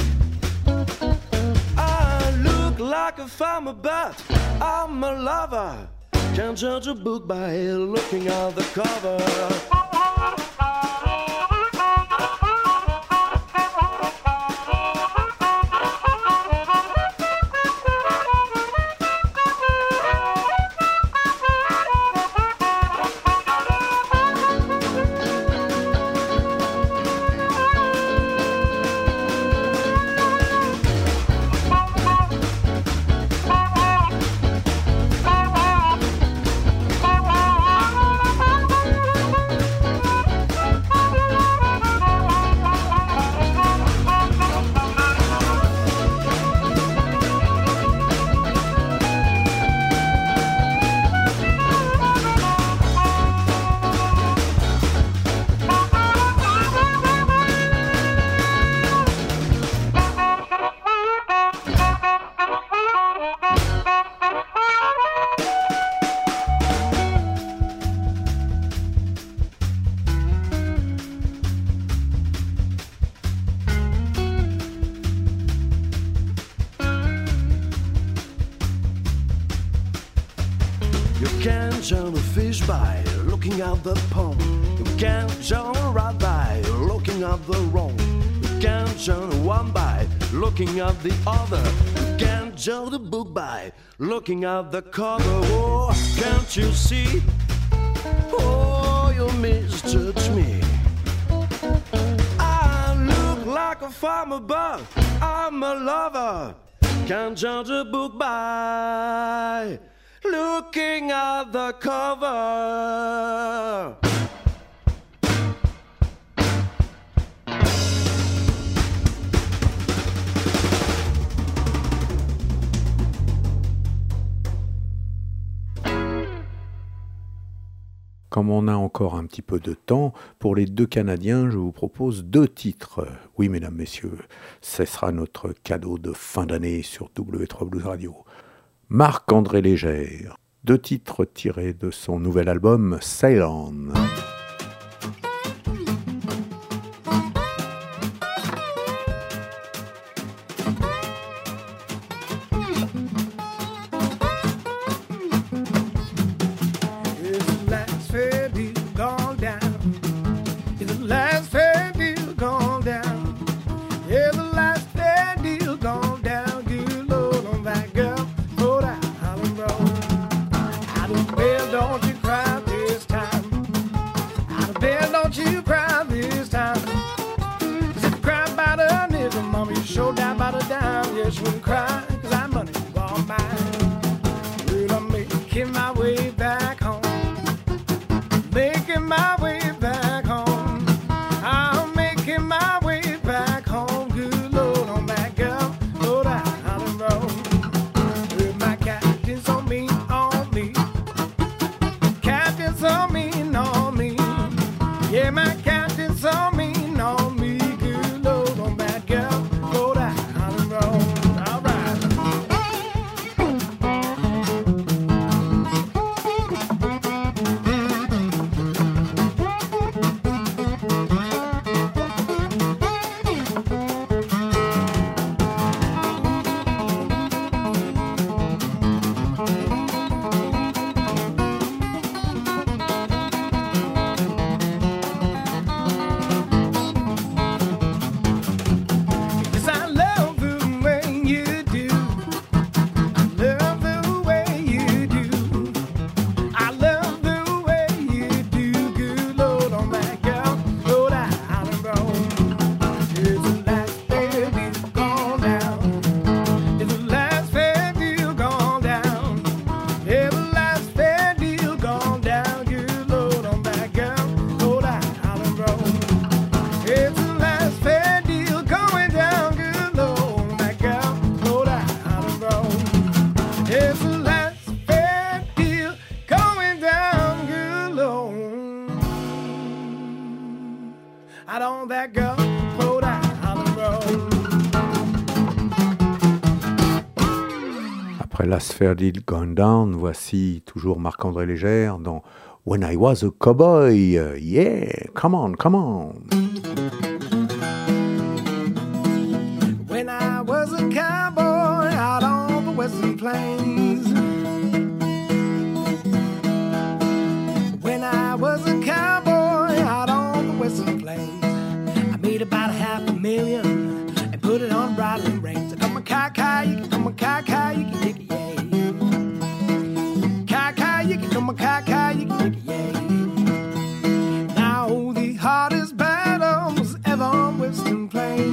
I look like a farmer, but I'm a lover. Can't judge a book by looking at the cover. Out the pond, you can't jump right by looking at the wrong. You can't jump one by looking at the other. You can't jump the book by looking at the cover. Oh, can't you see? Oh, you misjudge me. I look like a farmer, but I'm a lover. Can't jump the book by looking at the cover. Comme on a encore un petit peu de temps, pour les deux Canadiens, je vous propose deux titres. Oui, mesdames, messieurs, ce sera notre cadeau de fin d'année sur W3 Blues Radio. Marc-André Légère, deux titres tirés de son nouvel album « Sail On ». Making my way back home. I'm that girl, throw that on the road. Après Last Fairfield Gone Down, voici toujours Marc-André Légère dans When I Was a Cowboy. Yeah, come on, come on. When I was a cowboy out on the Western Plains. When I was a cowboy out on the Western Plains, I made about $500,000 and put it on bridling reins. Come a cow, you can come a cow, you can dig it, yeah. Cow, you can come a cow, you can dig it, yeah. Now the hardest battle was ever on Western Plains.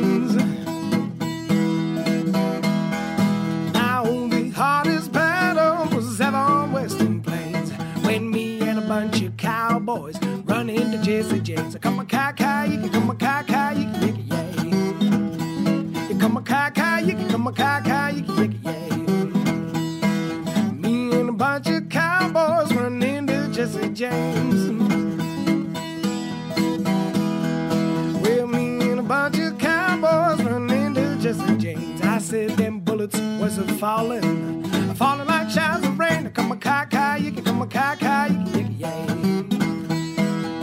Boys run into Jesse James. So come a cow, you can come a cow, you can dig it, yeah. You come a cow, you can come a cow, you can dig it, yeah. Me and a bunch of cowboys run into Jesse James. Well, me and a bunch of cowboys run into Jesse James. I said them bullets wasn't falling like showers of rain. So come a cow, you can come a cow, you can dig it, yeah.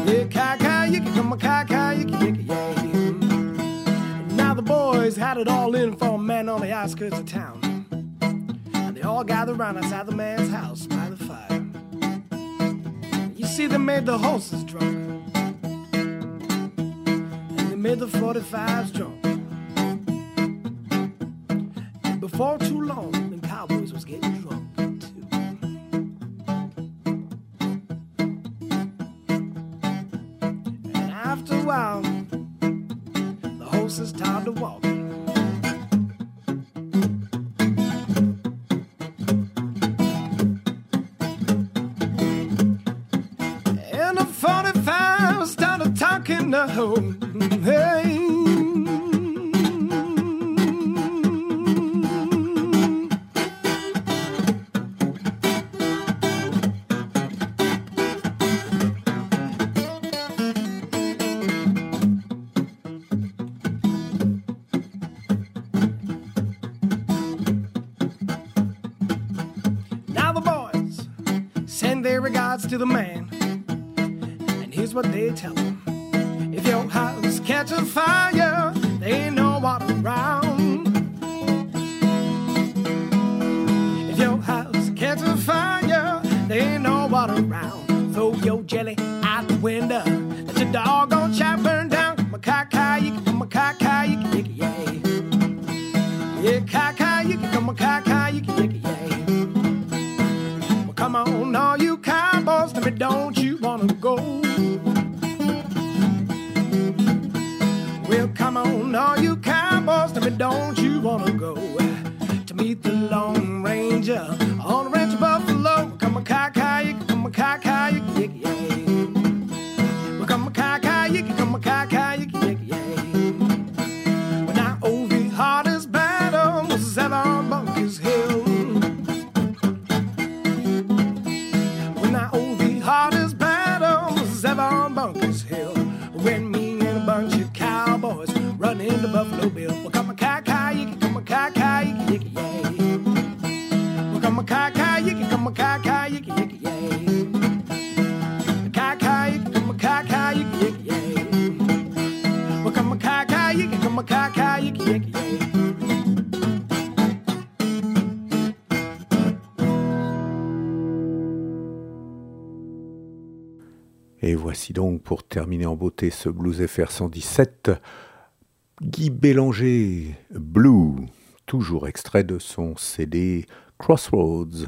Yeah, cow, you can come a cow, you can dig it, yeah. Now the boys had it all in for a man on the outskirts of town. And they all gathered round outside the man's house by the fire. You see, they made the horses drunk. And they made the 45s drunk. And before too long, them cowboys was getting drunk. After a while, the horses tired of walking. And the 45 started talking to home. Hey. To the man, and here's what they tell him: if your house catches fire, they ain't no one around. If your house catches fire, they ain't no one around. Throw your jelly out the window, let your doggone shop burn down. Come a cow, you can dig it, yeah. Yeah, cow, you can come a cow, you can dig it, yeah. Well, come on, all you cow. Tell me, don't you wanna go? Well, come on, all you cowboys. Tell me, don't you wanna go to meet the Lone Ranger on the ranch of Buffalo? Come a cow, you can come a cow, you can dig it, yeah. Well, come a cow, you can come a cow, you can dig it, yeah. Well, now, oh, the hardest battle was ever on Bunker's Hill. Into Buffalo Bill. Well, come a cow, you can come a cow, you can dig it, yeah. Well, come a cow, you can come a cow, you can dig it, yeah. Cow, you can come a cow, you can dig it, yeah. Well, come a cow, you can come a cow, you can dig it, yeah. Et voici donc pour terminer en beauté ce Blues FR 117. Guy Bélanger, Blue, toujours extrait de son CD Crossroads.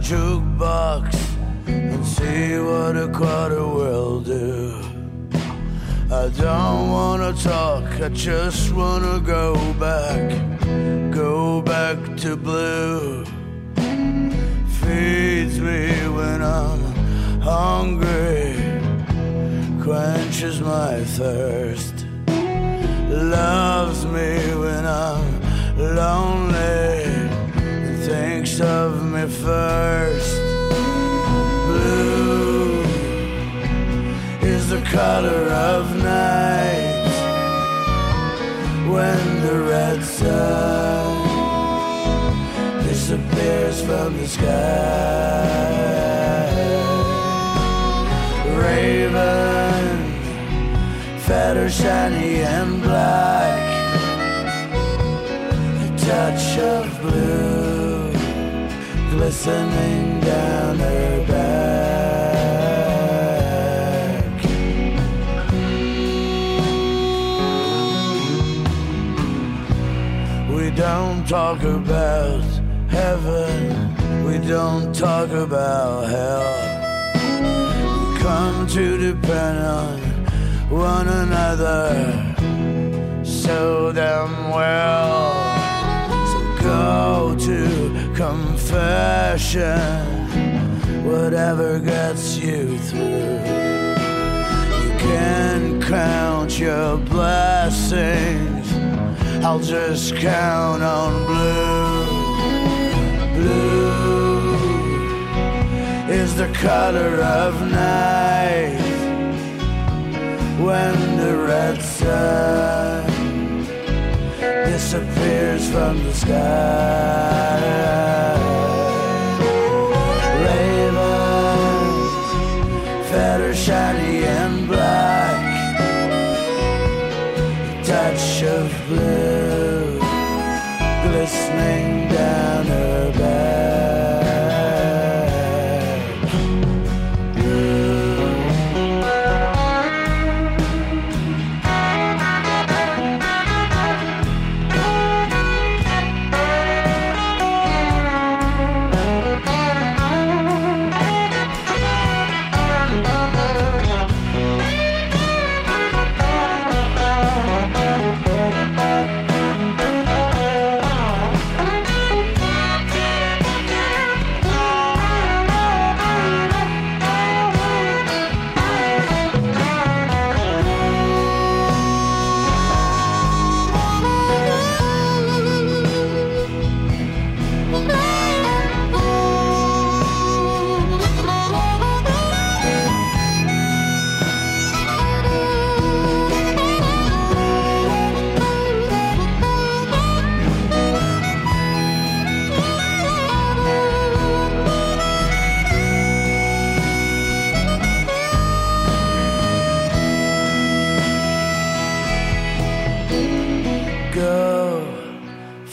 Jukebox quarter will do. I don't wanna talk, I just wanna go back to blue. Feeds me when I'm hungry, quenches my thirst, loves me when I'm lonely, and thinks of me first. Blue is the color of night when the red sun disappears from the sky. Raven, fatter, shiny and black, a touch of blue glistening down her back. We don't talk about heaven, we don't talk about hell. Come to depend on one another so damn well. So go to confession, whatever gets you through. You can count your blessings, I'll just count on blue. Blue is the color of night when the red sun disappears from the sky. Ravens, feathers shiny and black, a touch of blue glistening down her back.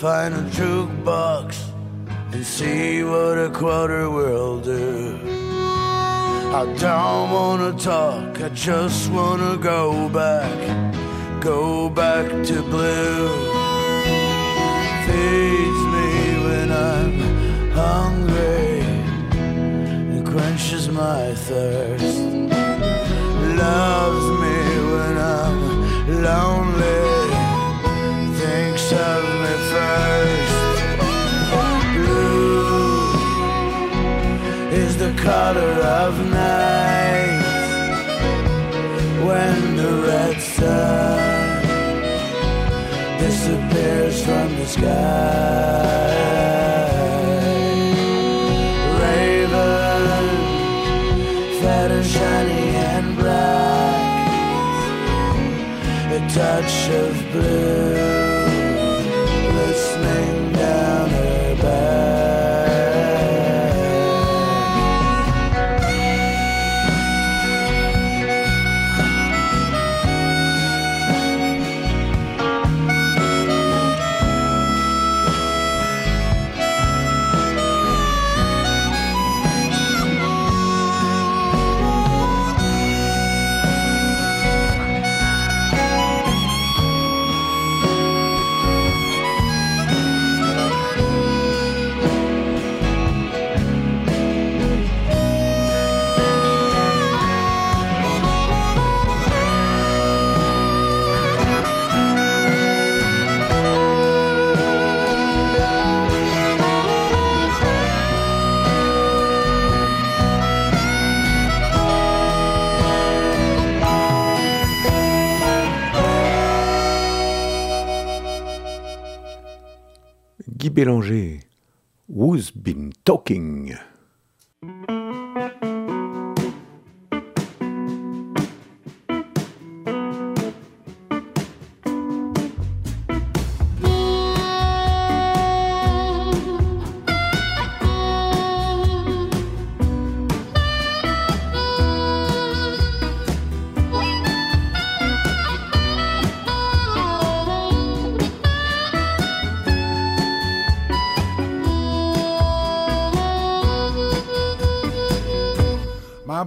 Find a jukebox and see what a quarter will do. I don't wanna talk, I just wanna go back to blue. Feeds me when I'm hungry and quenches my thirst. Loves me when I'm lonely, thinks of me first. Blue is the color of night when the red sun disappears from the sky. Raven, fat and shiny and black, a touch of blue. Guy Bélanger, Who's Been Talking?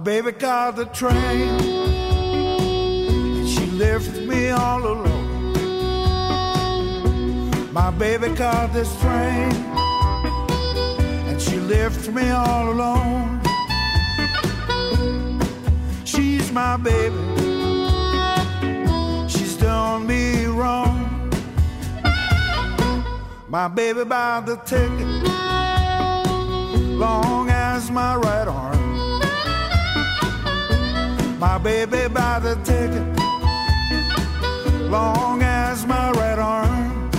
Baby got the train and she left me all alone. My baby got this train and she left me all alone. She's my baby, she's done me wrong. My baby bought the ticket, long as my right arm. My baby bought the ticket, long as my right arm.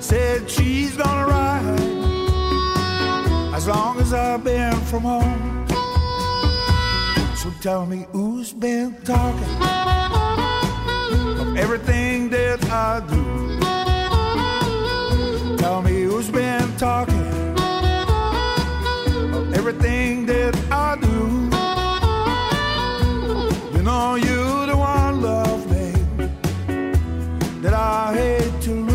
Said she's gonna ride as long as I've been from home. So tell me who's been talking of everything that I do. Tell me who's been talking of everything that I do. No, you the one, love, baby, that I hate to lose.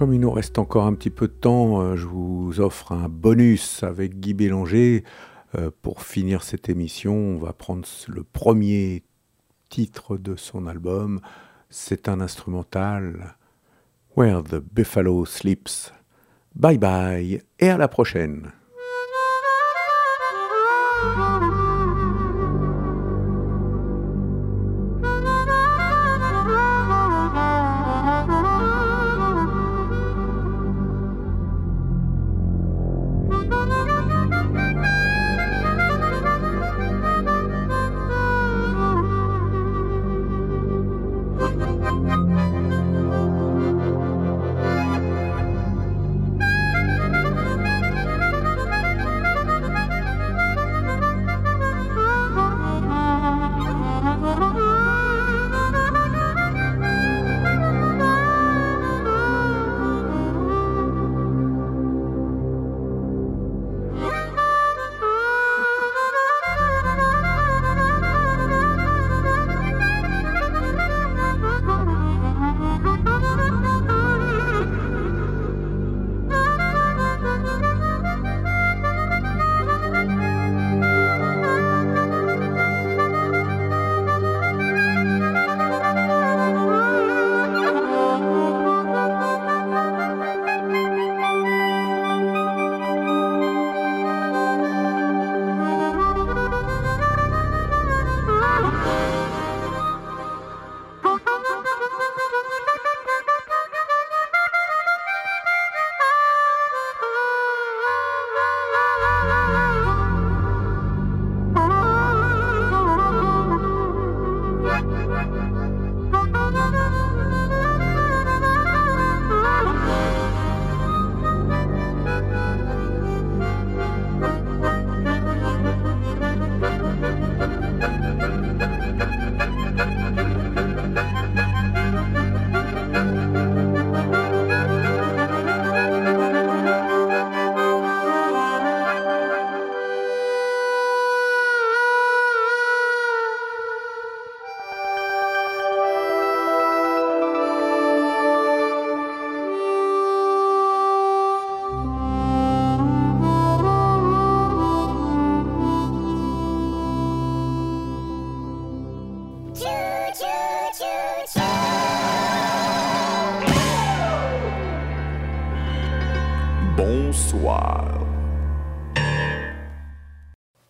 Comme il nous reste encore un petit peu de temps, je vous offre un bonus avec Guy Bélanger. Pour finir cette émission, on va prendre le premier titre de son album. C'est un instrumental, Where the Buffalo Sleeps. Bye bye et à la prochaine.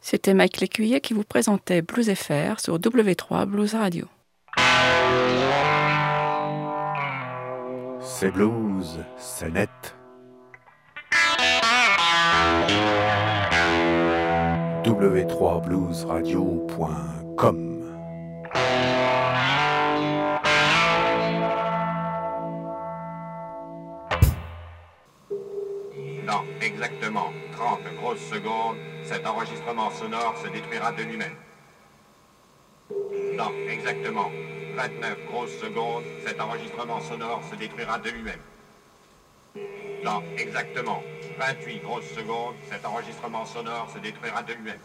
C'était Mike Létuyer qui vous présentait Blues FR sur W3 Blues Radio. C'est blues, c'est net. w3bluesradio.com. Non, exactement. 30 grosses secondes. Cet enregistrement sonore se détruira de lui-même. Non, exactement. 29 grosses secondes, cet enregistrement sonore se détruira de lui-même. Non, exactement. 28 grosses secondes, cet enregistrement sonore se détruira de lui-même.